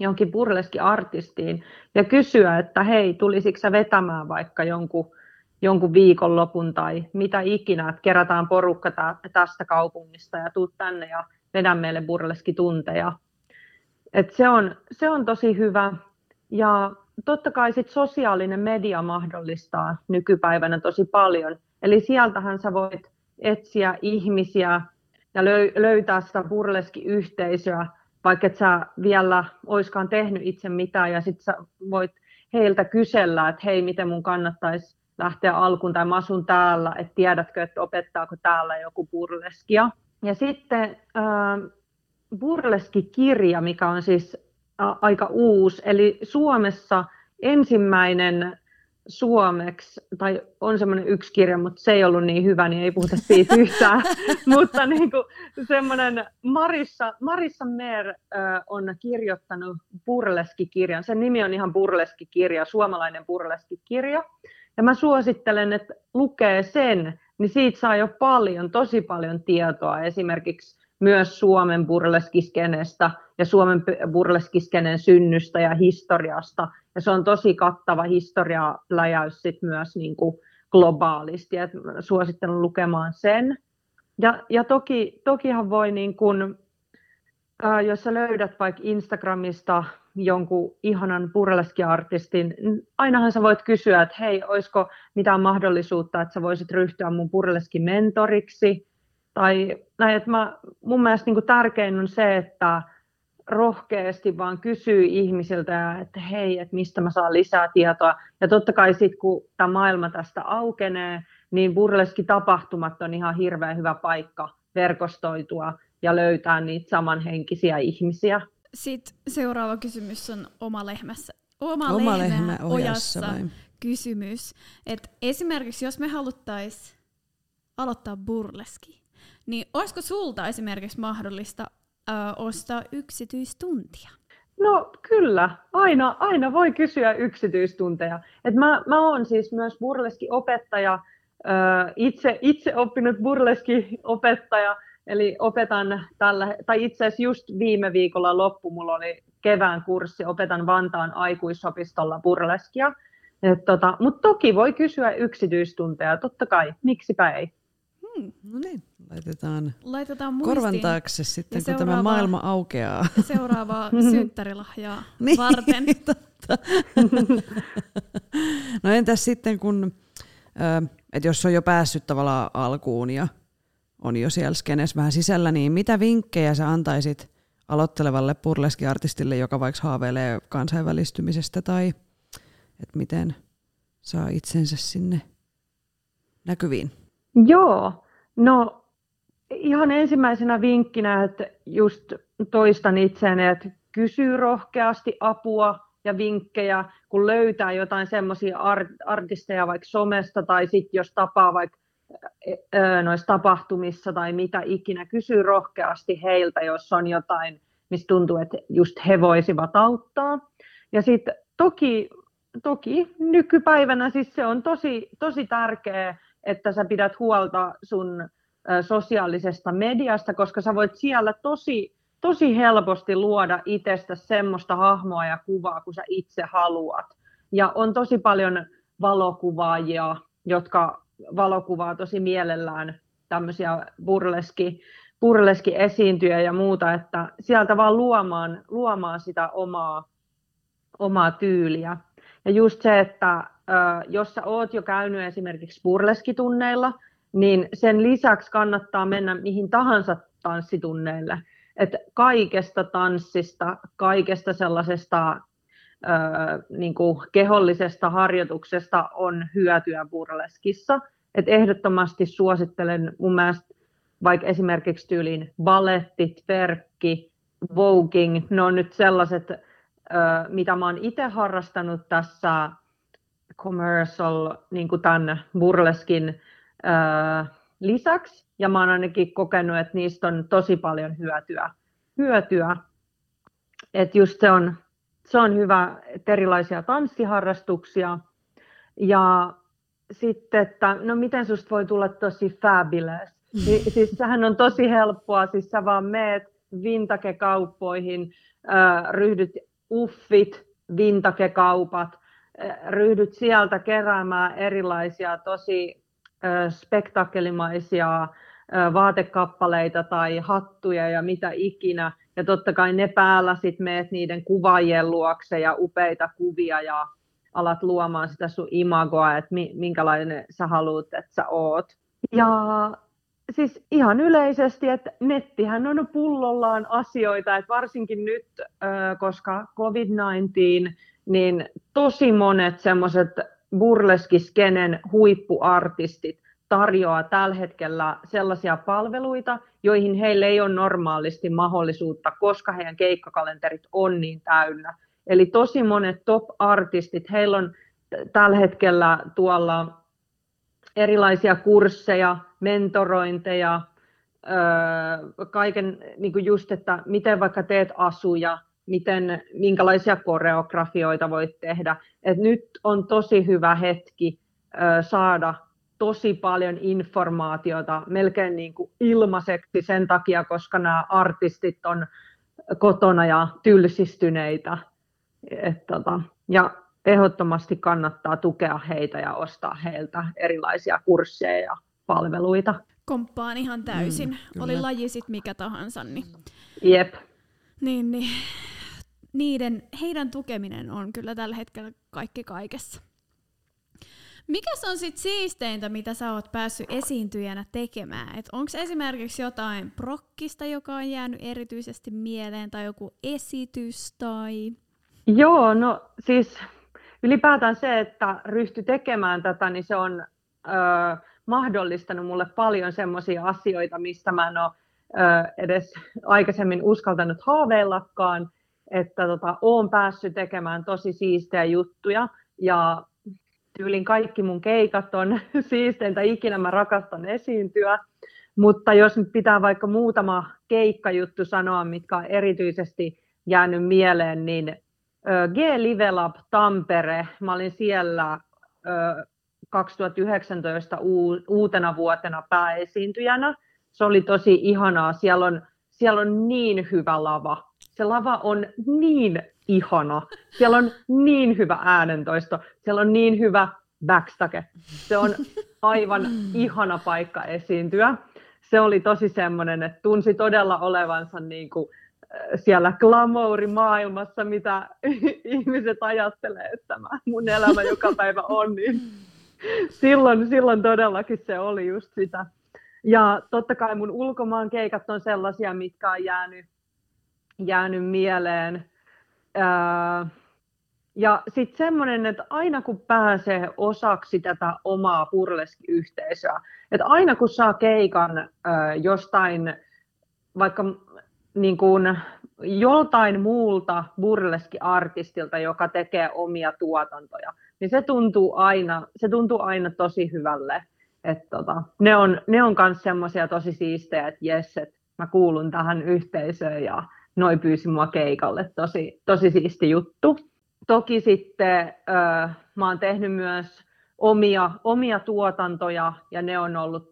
jonkin burleskiartistiin ja kysyä, että hei, tulisitko sä vetämään vaikka jonkun viikonlopun tai mitä ikinä, että kerätään porukka tästä kaupungista ja tuut tänne ja vedä meille burleskitunteja. Et se on tosi hyvä. Ja totta kai sit sosiaalinen media mahdollistaa nykypäivänä tosi paljon. Eli sieltähän sä voit etsiä ihmisiä ja löytää sitä burleski-yhteisöä, vaikka et sä vielä oiskaan tehnyt itse mitään. Ja sit sä voit heiltä kysellä, että hei, miten mun kannattaisi lähteä alkuun, tai mä asun täällä, että tiedätkö, että opettaako täällä joku burleskia. Ja sitten burleskikirja, mikä on siis aika uusi, eli Suomessa ensimmäinen suomeksi, tai on semmoinen yksi kirja, mutta se ei ollut niin hyvä, niin ei puhuta siitä yhtään, mutta niin kuin semmoinen Marissa Mer on kirjoittanut burleskikirjan, sen nimi on ihan burleskikirja, suomalainen burleskikirja, ja mä suosittelen, että lukee sen, niin siitä saa jo paljon, tosi paljon tietoa esimerkiksi myös Suomen burleskiskenestä ja Suomen burleskiskenen synnystä ja historiasta. Ja se on tosi kattava historiapläjäys sit myös niin kuin globaalisti. Et suosittelen lukemaan sen. Ja tokihan voi, niin kuin, jos sä löydät vaikka Instagramista jonkun ihanan burleskiartistin, ainahan sä voit kysyä, että hei, olisiko mitään mahdollisuutta, että sä voisit ryhtyä mun burleskimentoriksi. Tai näin, että mun mielestä niin kuin tärkein on se, että rohkeasti vaan kysyy ihmisiltä, että hei, että mistä mä saan lisää tietoa. Ja totta kai sitten, kun tämä maailma tästä aukenee, niin burleskitapahtumat on ihan hirveän hyvä paikka verkostoitua ja löytää niitä samanhenkisiä ihmisiä. Sitten seuraava kysymys on oma lehmä ojassa kysymys. Et esimerkiksi jos me haluttaisiin aloittaa burleski, niin olisiko sulta esimerkiksi mahdollista ostaa yksityistuntia? No kyllä, aina voi kysyä yksityistunteja. Et mä oon siis myös burleskiopettaja, itse oppinut burleskiopettaja, eli opetan itse asiassa just viime viikolla loppu, mulla oli kevään kurssi, opetan Vantaan aikuisopistolla burleskia. Mutta toki voi kysyä yksityistunteja, totta kai, miksipä ei. No niin, laitetaan korvan taakse sitten, kun tämä maailma aukeaa. Seuraavaa synttärilahjaa niin, varten. Totta. No entäs sitten, kun, että jos on jo päässyt tavallaan alkuun ja on jo siellä skenes vähän sisällä, niin mitä vinkkejä sä antaisit aloittelevalle burleskiartistille, joka vaikka haaveilee kansainvälistymisestä, tai että miten saa itsensä sinne näkyviin? Joo, no ihan ensimmäisenä vinkkinä, että just toistan itseäni, että kysyy rohkeasti apua ja vinkkejä, kun löytää jotain semmoisia artisteja vaikka somesta tai sitten jos tapaa vaikka noissa tapahtumissa tai mitä ikinä, kysyy rohkeasti heiltä, jos on jotain, missä tuntuu, että just he voisivat auttaa. Ja sitten toki nykypäivänä siis se on tosi, tosi tärkeää, että sä pidät huolta sun sosiaalisesta mediasta, koska sä voit siellä tosi helposti luoda itsestä semmoista hahmoa ja kuvaa, kun sä itse haluat. Ja on tosi paljon valokuvaajia, jotka valokuvaa tosi mielellään tämmöisiä burleski-esiintyjä ja muuta, että sieltä vaan luomaan sitä omaa tyyliä. Ja just se, että jos sä oot jo käynyt esimerkiksi burleskitunneilla, niin sen lisäksi kannattaa mennä mihin tahansa tanssitunneille. Että kaikesta tanssista, kaikesta sellaisesta niin kuin kehollisesta harjoituksesta on hyötyä burleskissa. Että ehdottomasti suosittelen mun mielestä vaikka esimerkiksi tyylin baletti, twerkki, voguing, ne on nyt sellaiset, mitä mä oon itse harrastanut tässä commercial, niin kuin tämän burleskin lisäksi, ja mä oon ainakin kokenut, että niistä on tosi paljon hyötyä. Että just se on hyvä, että erilaisia tanssiharrastuksia, ja sitten, että no miten susta voi tulla tosi fabulous, siis sehän on tosi helppoa, siis sä vaan meet vintage-kauppoihin, ryhdyt uffit, vintage-kaupat, ryhdyt sieltä keräämään erilaisia tosi spektakelimaisia vaatekappaleita tai hattuja ja mitä ikinä, Ja totta kai ne päällä sit meet niiden kuvaajien luokse ja upeita kuvia ja alat luomaan sitä sun imagoa, että minkälainen sä haluut, että sä oot. Ja siis ihan yleisesti, että nettihän on pullollaan asioita, että varsinkin nyt, koska COVID-19, niin tosi monet semmoiset burleskiskenen huippuartistit tarjoaa tällä hetkellä sellaisia palveluita, joihin heillä ei ole normaalisti mahdollisuutta, koska heidän keikkakalenterit on niin täynnä. Eli tosi monet top-artistit, heillä on tällä hetkellä tuolla erilaisia kursseja, mentorointeja, kaiken niin kuin just, että miten vaikka teet asuja, minkälaisia koreografioita voit tehdä. Et nyt on tosi hyvä hetki saada tosi paljon informaatiota melkein niin kuin ilmaiseksi sen takia, koska nämä artistit on kotona ja tylsistyneitä. Ja ehdottomasti kannattaa tukea heitä ja ostaa heiltä erilaisia kursseja ja palveluita. Komppaan ihan täysin. Oli laji sit mikä tahansa. Niin. Jep. Niin. Heidän tukeminen on kyllä tällä hetkellä kaikki kaikessa. Mikäs on sit siisteintä, mitä sä oot päässyt esiintyjänä tekemään? Onko esimerkiksi jotain prokkista, joka on jäänyt erityisesti mieleen, tai joku esitys, tai... Joo, no siis ylipäätään se, että ryhtyi tekemään tätä, niin se on mahdollistanut mulle paljon semmoisia asioita, mistä mä en ole edes aikaisemmin uskaltanut haaveillakaan, että oon päässyt tekemään tosi siistejä juttuja, ja tyylin kaikki mun keikat on siisteintä ikinä, mä rakastan esiintyä, mutta jos nyt pitää vaikka muutama keikkajuttu sanoa, mitkä on erityisesti jäänyt mieleen, niin G Live Lab Tampere, mä olin siellä 2019 uutena vuotena pääesiintyjänä. Se oli tosi ihanaa, siellä on niin hyvä lava. Se lava on niin ihana, siellä on niin hyvä äänentoisto, siellä on niin hyvä backstage. Se on aivan ihana paikka esiintyä. Se oli tosi semmoinen, että tunsi todella olevansa niin kuin siellä glamourimaailmassa, mitä ihmiset ajattelee, että tämä mun elämä joka päivä on, niin silloin todellakin se oli just sitä. Ja totta kai mun ulkomaan keikat on sellaisia, mitkä on jäänyt mieleen. Ja sitten semmoinen, että aina kun pääsee osaksi tätä omaa burleskiyhteisöä, että aina kun saa keikan jostain, vaikka niin kuin joltain muulta burleskiartistilta, joka tekee omia tuotantoja, niin se tuntuu aina tosi hyvälle. Ne on myös semmoisia tosi siistejä, että jes, että mä kuulun tähän yhteisöön ja noi pyysi mua keikalle. Tosi, tosi siisti juttu. Toki sitten mä oon tehnyt myös omia tuotantoja ja ne on ollut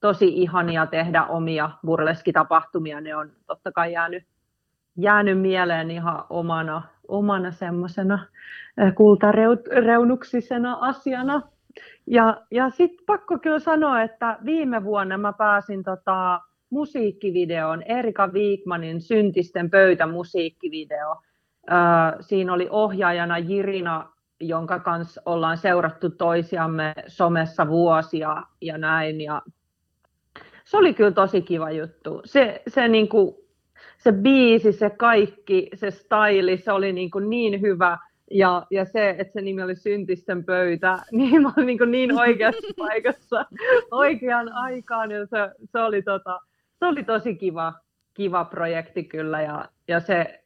tosi ihania tehdä omia burleskitapahtumia. Ne on totta kai jäänyt mieleen ihan omana semmosena kultareunuksisena asiana. Ja sitten pakko kyllä sanoa, että viime vuonna mä pääsin musiikkivideoon, Erika Wiegmanin Syntisten pöytämusiikkivideo. Siinä oli ohjaajana Jirina, jonka kanssa ollaan seurattu toisiamme somessa vuosia ja näin. Ja se oli kyllä tosi kiva juttu. Se biisi, se kaikki, se styli, se oli niin hyvä. Ja se, että se nimi oli Syntisten pöytä, niin mä olin niin oikeassa paikassa oikeaan aikaan. Ja se oli tosi kiva projekti kyllä. Ja se,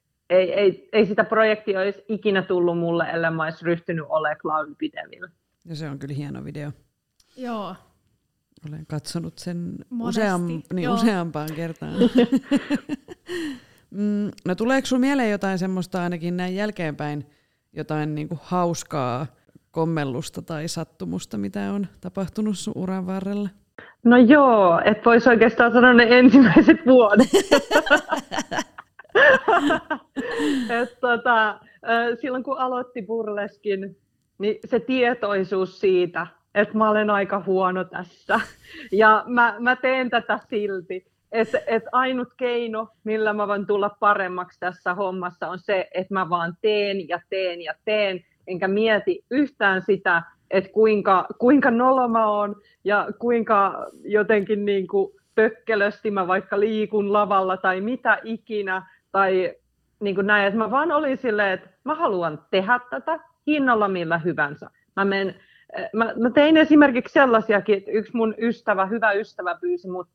ei sitä projektia olisi ikinä tullut mulle, ellei mä olisi ryhtynyt olemaan Cloud B. Devil. Ja se on kyllä hieno video. Joo. Olen katsonut sen useampaan kertaan. No tuleeko sun mieleen jotain semmoista ainakin näin jälkeenpäin, jotain niin kuin hauskaa kommellusta tai sattumusta, mitä on tapahtunut sun uran varrella? No joo, et vois oikeastaan sanoa ne ensimmäiset vuodet. Silloin kun aloitti burleskin, niin se tietoisuus siitä, että mä olen aika huono tässä ja mä teen tätä silti. Et ainut keino, millä mä voin tulla paremmaksi tässä hommassa, on se, että mä vaan teen, enkä mieti yhtään sitä, että kuinka nolo mä oon ja kuinka jotenkin niin kuin pökkelösti mä vaikka liikun lavalla tai mitä ikinä. Tai niin kuin näin, että mä vaan olin silleen, että mä haluan tehdä tätä hinnalla millä hyvänsä. Mä tein esimerkiksi sellaisiakin, että yksi mun hyvä ystävä pyysi mut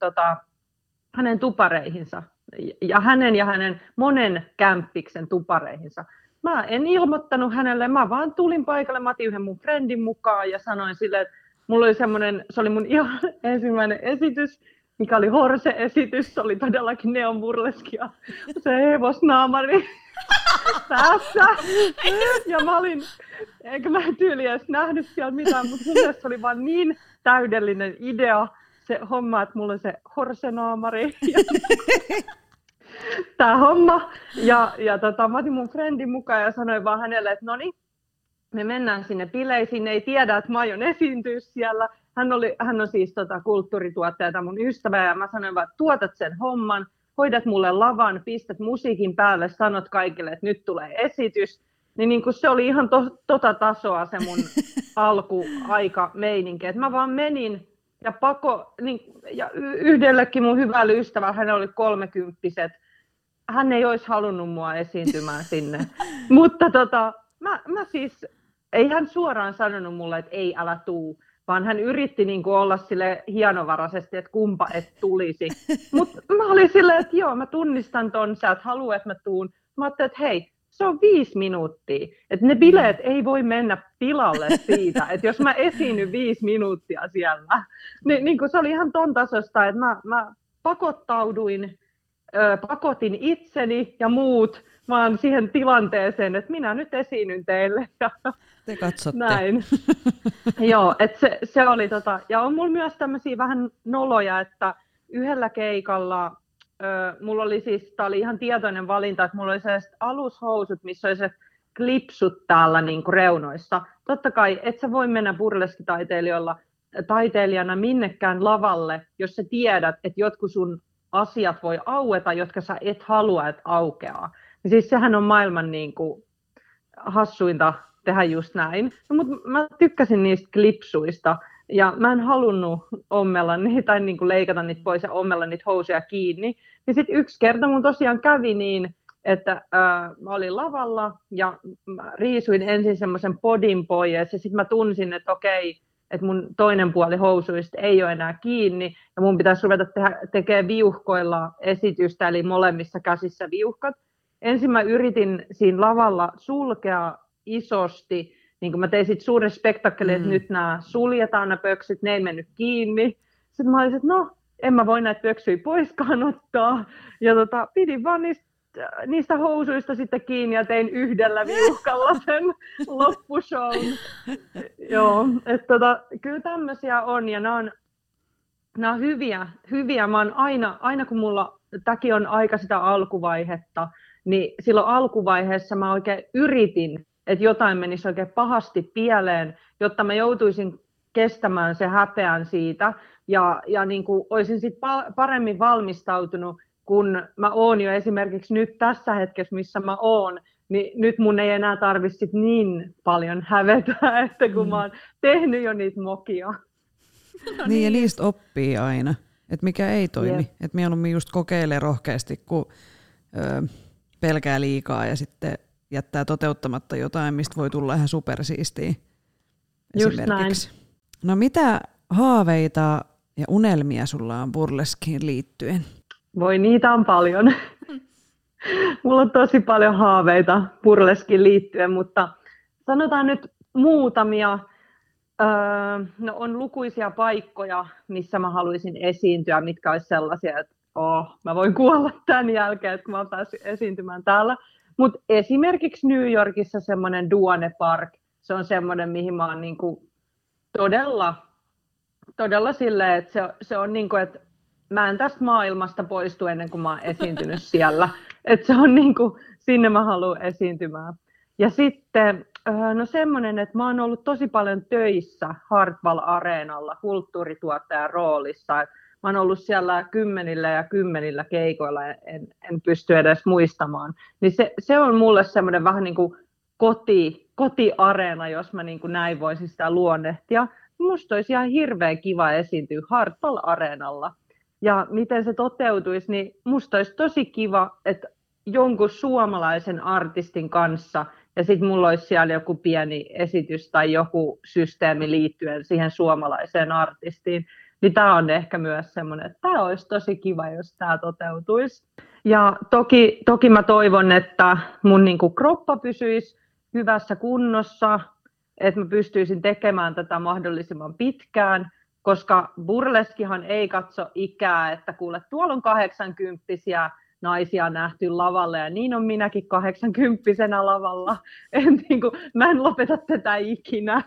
hänen tupareihinsa ja hänen monen kämppiksen tupareihinsa. Mä en ilmoittanut hänelle, mä vaan tulin paikalle, mä otin yhden mun friendin mukaan ja sanoin silleen, että mulla oli semmoinen, se oli mun ihan ensimmäinen esitys, mikä oli horse-esitys, se oli todellakin neonburleskia, se hevosnaamari tässä. Ja mä olin, eikä mä tyyliä edes nähnyt siellä mitään, mutta mun mielestä se oli vaan niin täydellinen idea, se homma, että mulla on se horsenaamari ja tämä homma. Ja mä otin mun friendin mukaan ja sanoin vaan hänelle, että no niin, me mennään sinne bileisiin, ei tiedä, että mä aion esiintyä siellä. Hän on siis kulttuurituottaja, tämä mun ystävä, ja mä sanoin vaan, että tuotat sen homman, hoidat mulle lavan, pistät musiikin päälle, sanot kaikille, että nyt tulee esitys. Niin se oli ihan tota tasoa se mun alkuaikameininki, että mä vaan menin. Ja yhdellekin mun hyvälle ystävälle, hänellä oli 30-vuotias, hän ei olisi halunnut mua esiintymään sinne. Mutta mä siis, ei hän suoraan sanonut mulle, että ei, älä tuu, vaan hän yritti olla sille hienovaraisesti, että kumpa et tulisi. Mutta mä olin silleen, että joo, mä tunnistan ton, sä et halua, että mä tuun. Mä ajattelin, että hei, se on 5 minuuttia. Että ne bileet ei voi mennä pilalle siitä, että jos mä esiinnyn 5 minuuttia siellä. Niin se oli ihan ton tasosta, että mä pakotin itseni ja muut vaan siihen tilanteeseen, että minä nyt esiinnyn teille. Ja te katsotte. Näin. Joo, että se oli ja on mulla myös tämmöisiä vähän noloja, että yhdellä keikalla mulla oli siis, tää oli ihan tietoinen valinta, että mulla oli sellaiset alushousut, missä oli se klipsut täällä reunoissa. Totta kai, et sä voi mennä burleskitaiteilijana minnekään lavalle, jos sä tiedät, että jotkut sun asiat voi aueta, jotka sä et halua, että aukeaa. Ja siis sehän on maailman hassuinta tehdä just näin. No, mutta mä tykkäsin niistä klipsuista. Ja mä en halunnut ommella niitä tai leikata niitä pois ja ommella niitä housuja kiinni. Ja sitten yksi kerta mun tosiaan kävi niin, että mä olin lavalla ja mä riisuin ensin semmoisen podin pois. Ja sitten mä tunsin, että okei, että mun toinen puoli housuista ei ole enää kiinni. Ja mun pitäisi ruveta tekemään viuhkoilla esitystä, eli molemmissa käsissä viuhkat. Ensin mä yritin siinä lavalla sulkea isosti. Mä tein sitten suuren spektakkelin, että nyt nämä suljetaan nämä pöksyt, ne ei mennyt kiinni. Sitten mä olisin, että no, en mä voi näitä pöksyjä poiskaan ottaa. Ja pidin vaan niistä housuista sitten kiinni ja tein yhdellä viukalla sen loppushown. Joo, että kyllä tämmöisiä on ja nämä on hyviä. Mä oon aina kun mulla, tämäkin on aika sitä alkuvaihetta, niin silloin alkuvaiheessa mä oikein yritin, että jotain menisi oikein pahasti pieleen, jotta mä joutuisin kestämään se häpeän siitä ja olisin sit paremmin valmistautunut, kun mä oon jo esimerkiksi nyt tässä hetkessä, missä mä oon, niin nyt mun ei enää tarvitse niin paljon hävetä, että kun mä oon tehnyt jo niitä mokia. Niin ja niistä oppii aina, että mikä ei toimi, että mieluummin just kokeilee rohkeasti, kun pelkää liikaa ja sitten jättää toteuttamatta jotain, mistä voi tulla ihan supersiistiä esimerkiksi. Just näin. No mitä haaveita ja unelmia sulla on burleskiin liittyen? Voi, niitä on paljon. Mulla on tosi paljon haaveita burleskiin liittyen, mutta sanotaan nyt muutamia. No on lukuisia paikkoja, missä mä haluaisin esiintyä, mitkä olisi sellaisia, että mä voin kuolla tämän jälkeen, että mä oon päässyt esiintymään täällä. Mutta esimerkiksi New Yorkissa semmoinen Duane Park, se on semmoinen, mihin mä oon todella silleen, että se on että mä en tästä maailmasta poistu ennen kuin mä oon esiintynyt siellä. Että se on sinne mä haluan esiintymään. Ja sitten, no semmoinen, että mä oon ollut tosi paljon töissä Hartwall-areenalla kulttuurituottajan roolissa. Et Mä oon ollut siellä kymmenillä ja kymmenillä keikoilla, en pysty edes muistamaan. Niin se on mulle semmoinen vähän niin kuin kotiareena, jos mä niin kuin näin voisin sitä luonnehtia. Musta olisi ihan hirveän kiva esiintyä Hartwall-areenalla. Ja miten se toteutuisi, niin musta olisi tosi kiva, että jonkun suomalaisen artistin kanssa ja sitten mulla olisi siellä joku pieni esitys tai joku systeemi liittyen siihen suomalaiseen artistiin. Niin tämä on ehkä myös semmoinen, että tämä olisi tosi kiva, jos tämä toteutuisi. Ja toki mä toivon, että mun niinku kroppa pysyisi hyvässä kunnossa, että mä pystyisin tekemään tätä mahdollisimman pitkään, koska burleskihan ei katso ikää, että kuule, tuolla on 80-vuotiaita naisia nähty lavalla ja niin on minäkin 80-vuotiaana lavalla. Mä en lopeta tätä ikinä.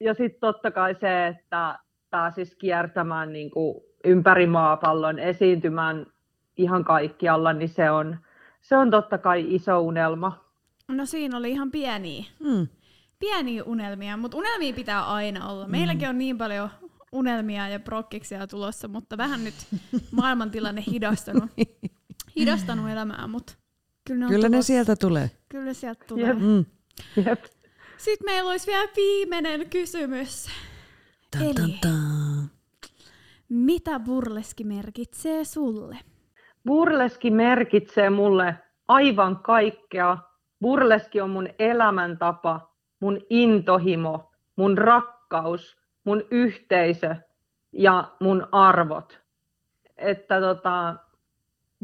Ja sitten totta kai se, että pääsisi kiertämään niin kuin ympäri maapallon, esiintymään ihan kaikkialla, niin se on totta kai iso unelma. No siinä oli ihan pieniä unelmia, mutta unelmia pitää aina olla. Meilläkin on niin paljon unelmia ja prokkiksia tulossa, mutta vähän nyt maailmantilanne hidastanut elämää, mutta kyllä ne sieltä tulee. Kyllä sieltä tulee. Jep. Jep. Sitten meillä olisi vielä viimeinen kysymys. Eli, mitä burleski merkitsee sulle? Burleski merkitsee mulle aivan kaikkea. Burleski on mun elämäntapa, mun intohimo, mun rakkaus, mun yhteisö ja mun arvot. Että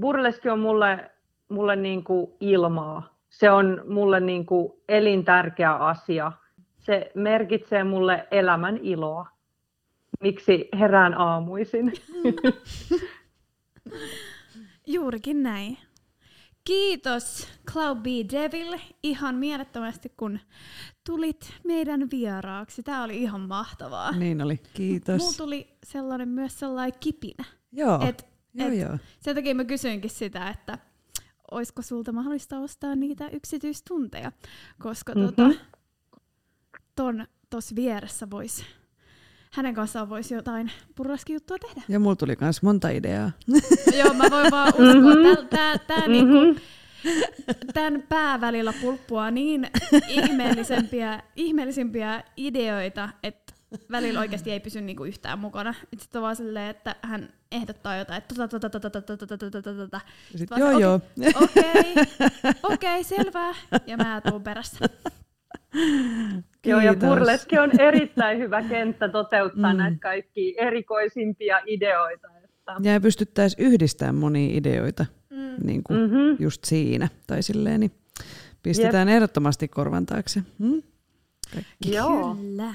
burleski on mulle niinku ilmaa. Se on mulle niin kuin elintärkeä asia. Se merkitsee mulle elämän iloa. Miksi herään aamuisin? Juurikin näin. Kiitos Cloud B. Devil ihan mielettömästi, kun tulit meidän vieraaksi. Tämä oli ihan mahtavaa. Niin oli, kiitos. Mulla tuli myös sellainen kipinä. Joo. Joo. Sen takia mä kysyinkin sitä, että olisiko sulta mahdollista ostaa niitä yksityistunteja, koska tuossa vieressä voisi, hänen kanssaan voisi jotain burleski-juttua tehdä. Ja mulla tuli myös monta ideaa. Joo, mä voin vaan uskoa. Tämän päävälillä pulppua niin ihmeellisimpiä ideoita, että välillä oikeasti ei pysy niinku yhtään mukana. Sitten on vaan silleen, että hän ehdottaa jotain, että tota. Sitten joo. Okei, selvä. Ja mä tuun perässä. Joo, ja burleski on erittäin hyvä kenttä toteuttaa näitä kaikki erikoisimpia ideoita. Ja pystyttäisiin yhdistämään monia ideoita niin kuin just siinä. Tai silleen, niin pistetään ehdottomasti korvan taakse. Joo. Kyllä.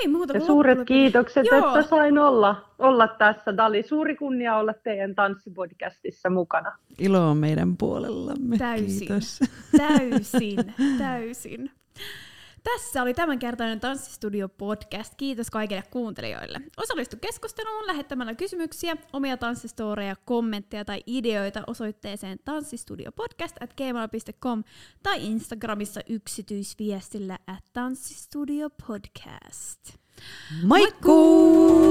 Ei muuta, ja suuret kiitokset, että sain olla tässä. Tämä oli suuri kunnia olla teidän tanssipodcastissa mukana. Ilo on meidän puolellamme. Täysin. Tässä oli tämänkertainen Tanssistudio-podcast. Kiitos kaikille kuuntelijoille. Osallistu keskusteluun lähettämällä kysymyksiä, omia tanssistoreja, kommentteja tai ideoita osoitteeseen tanssistudiopodcast@gmail.com tai Instagramissa yksityisviestillä @tanssistudiopodcast. Moikkuu!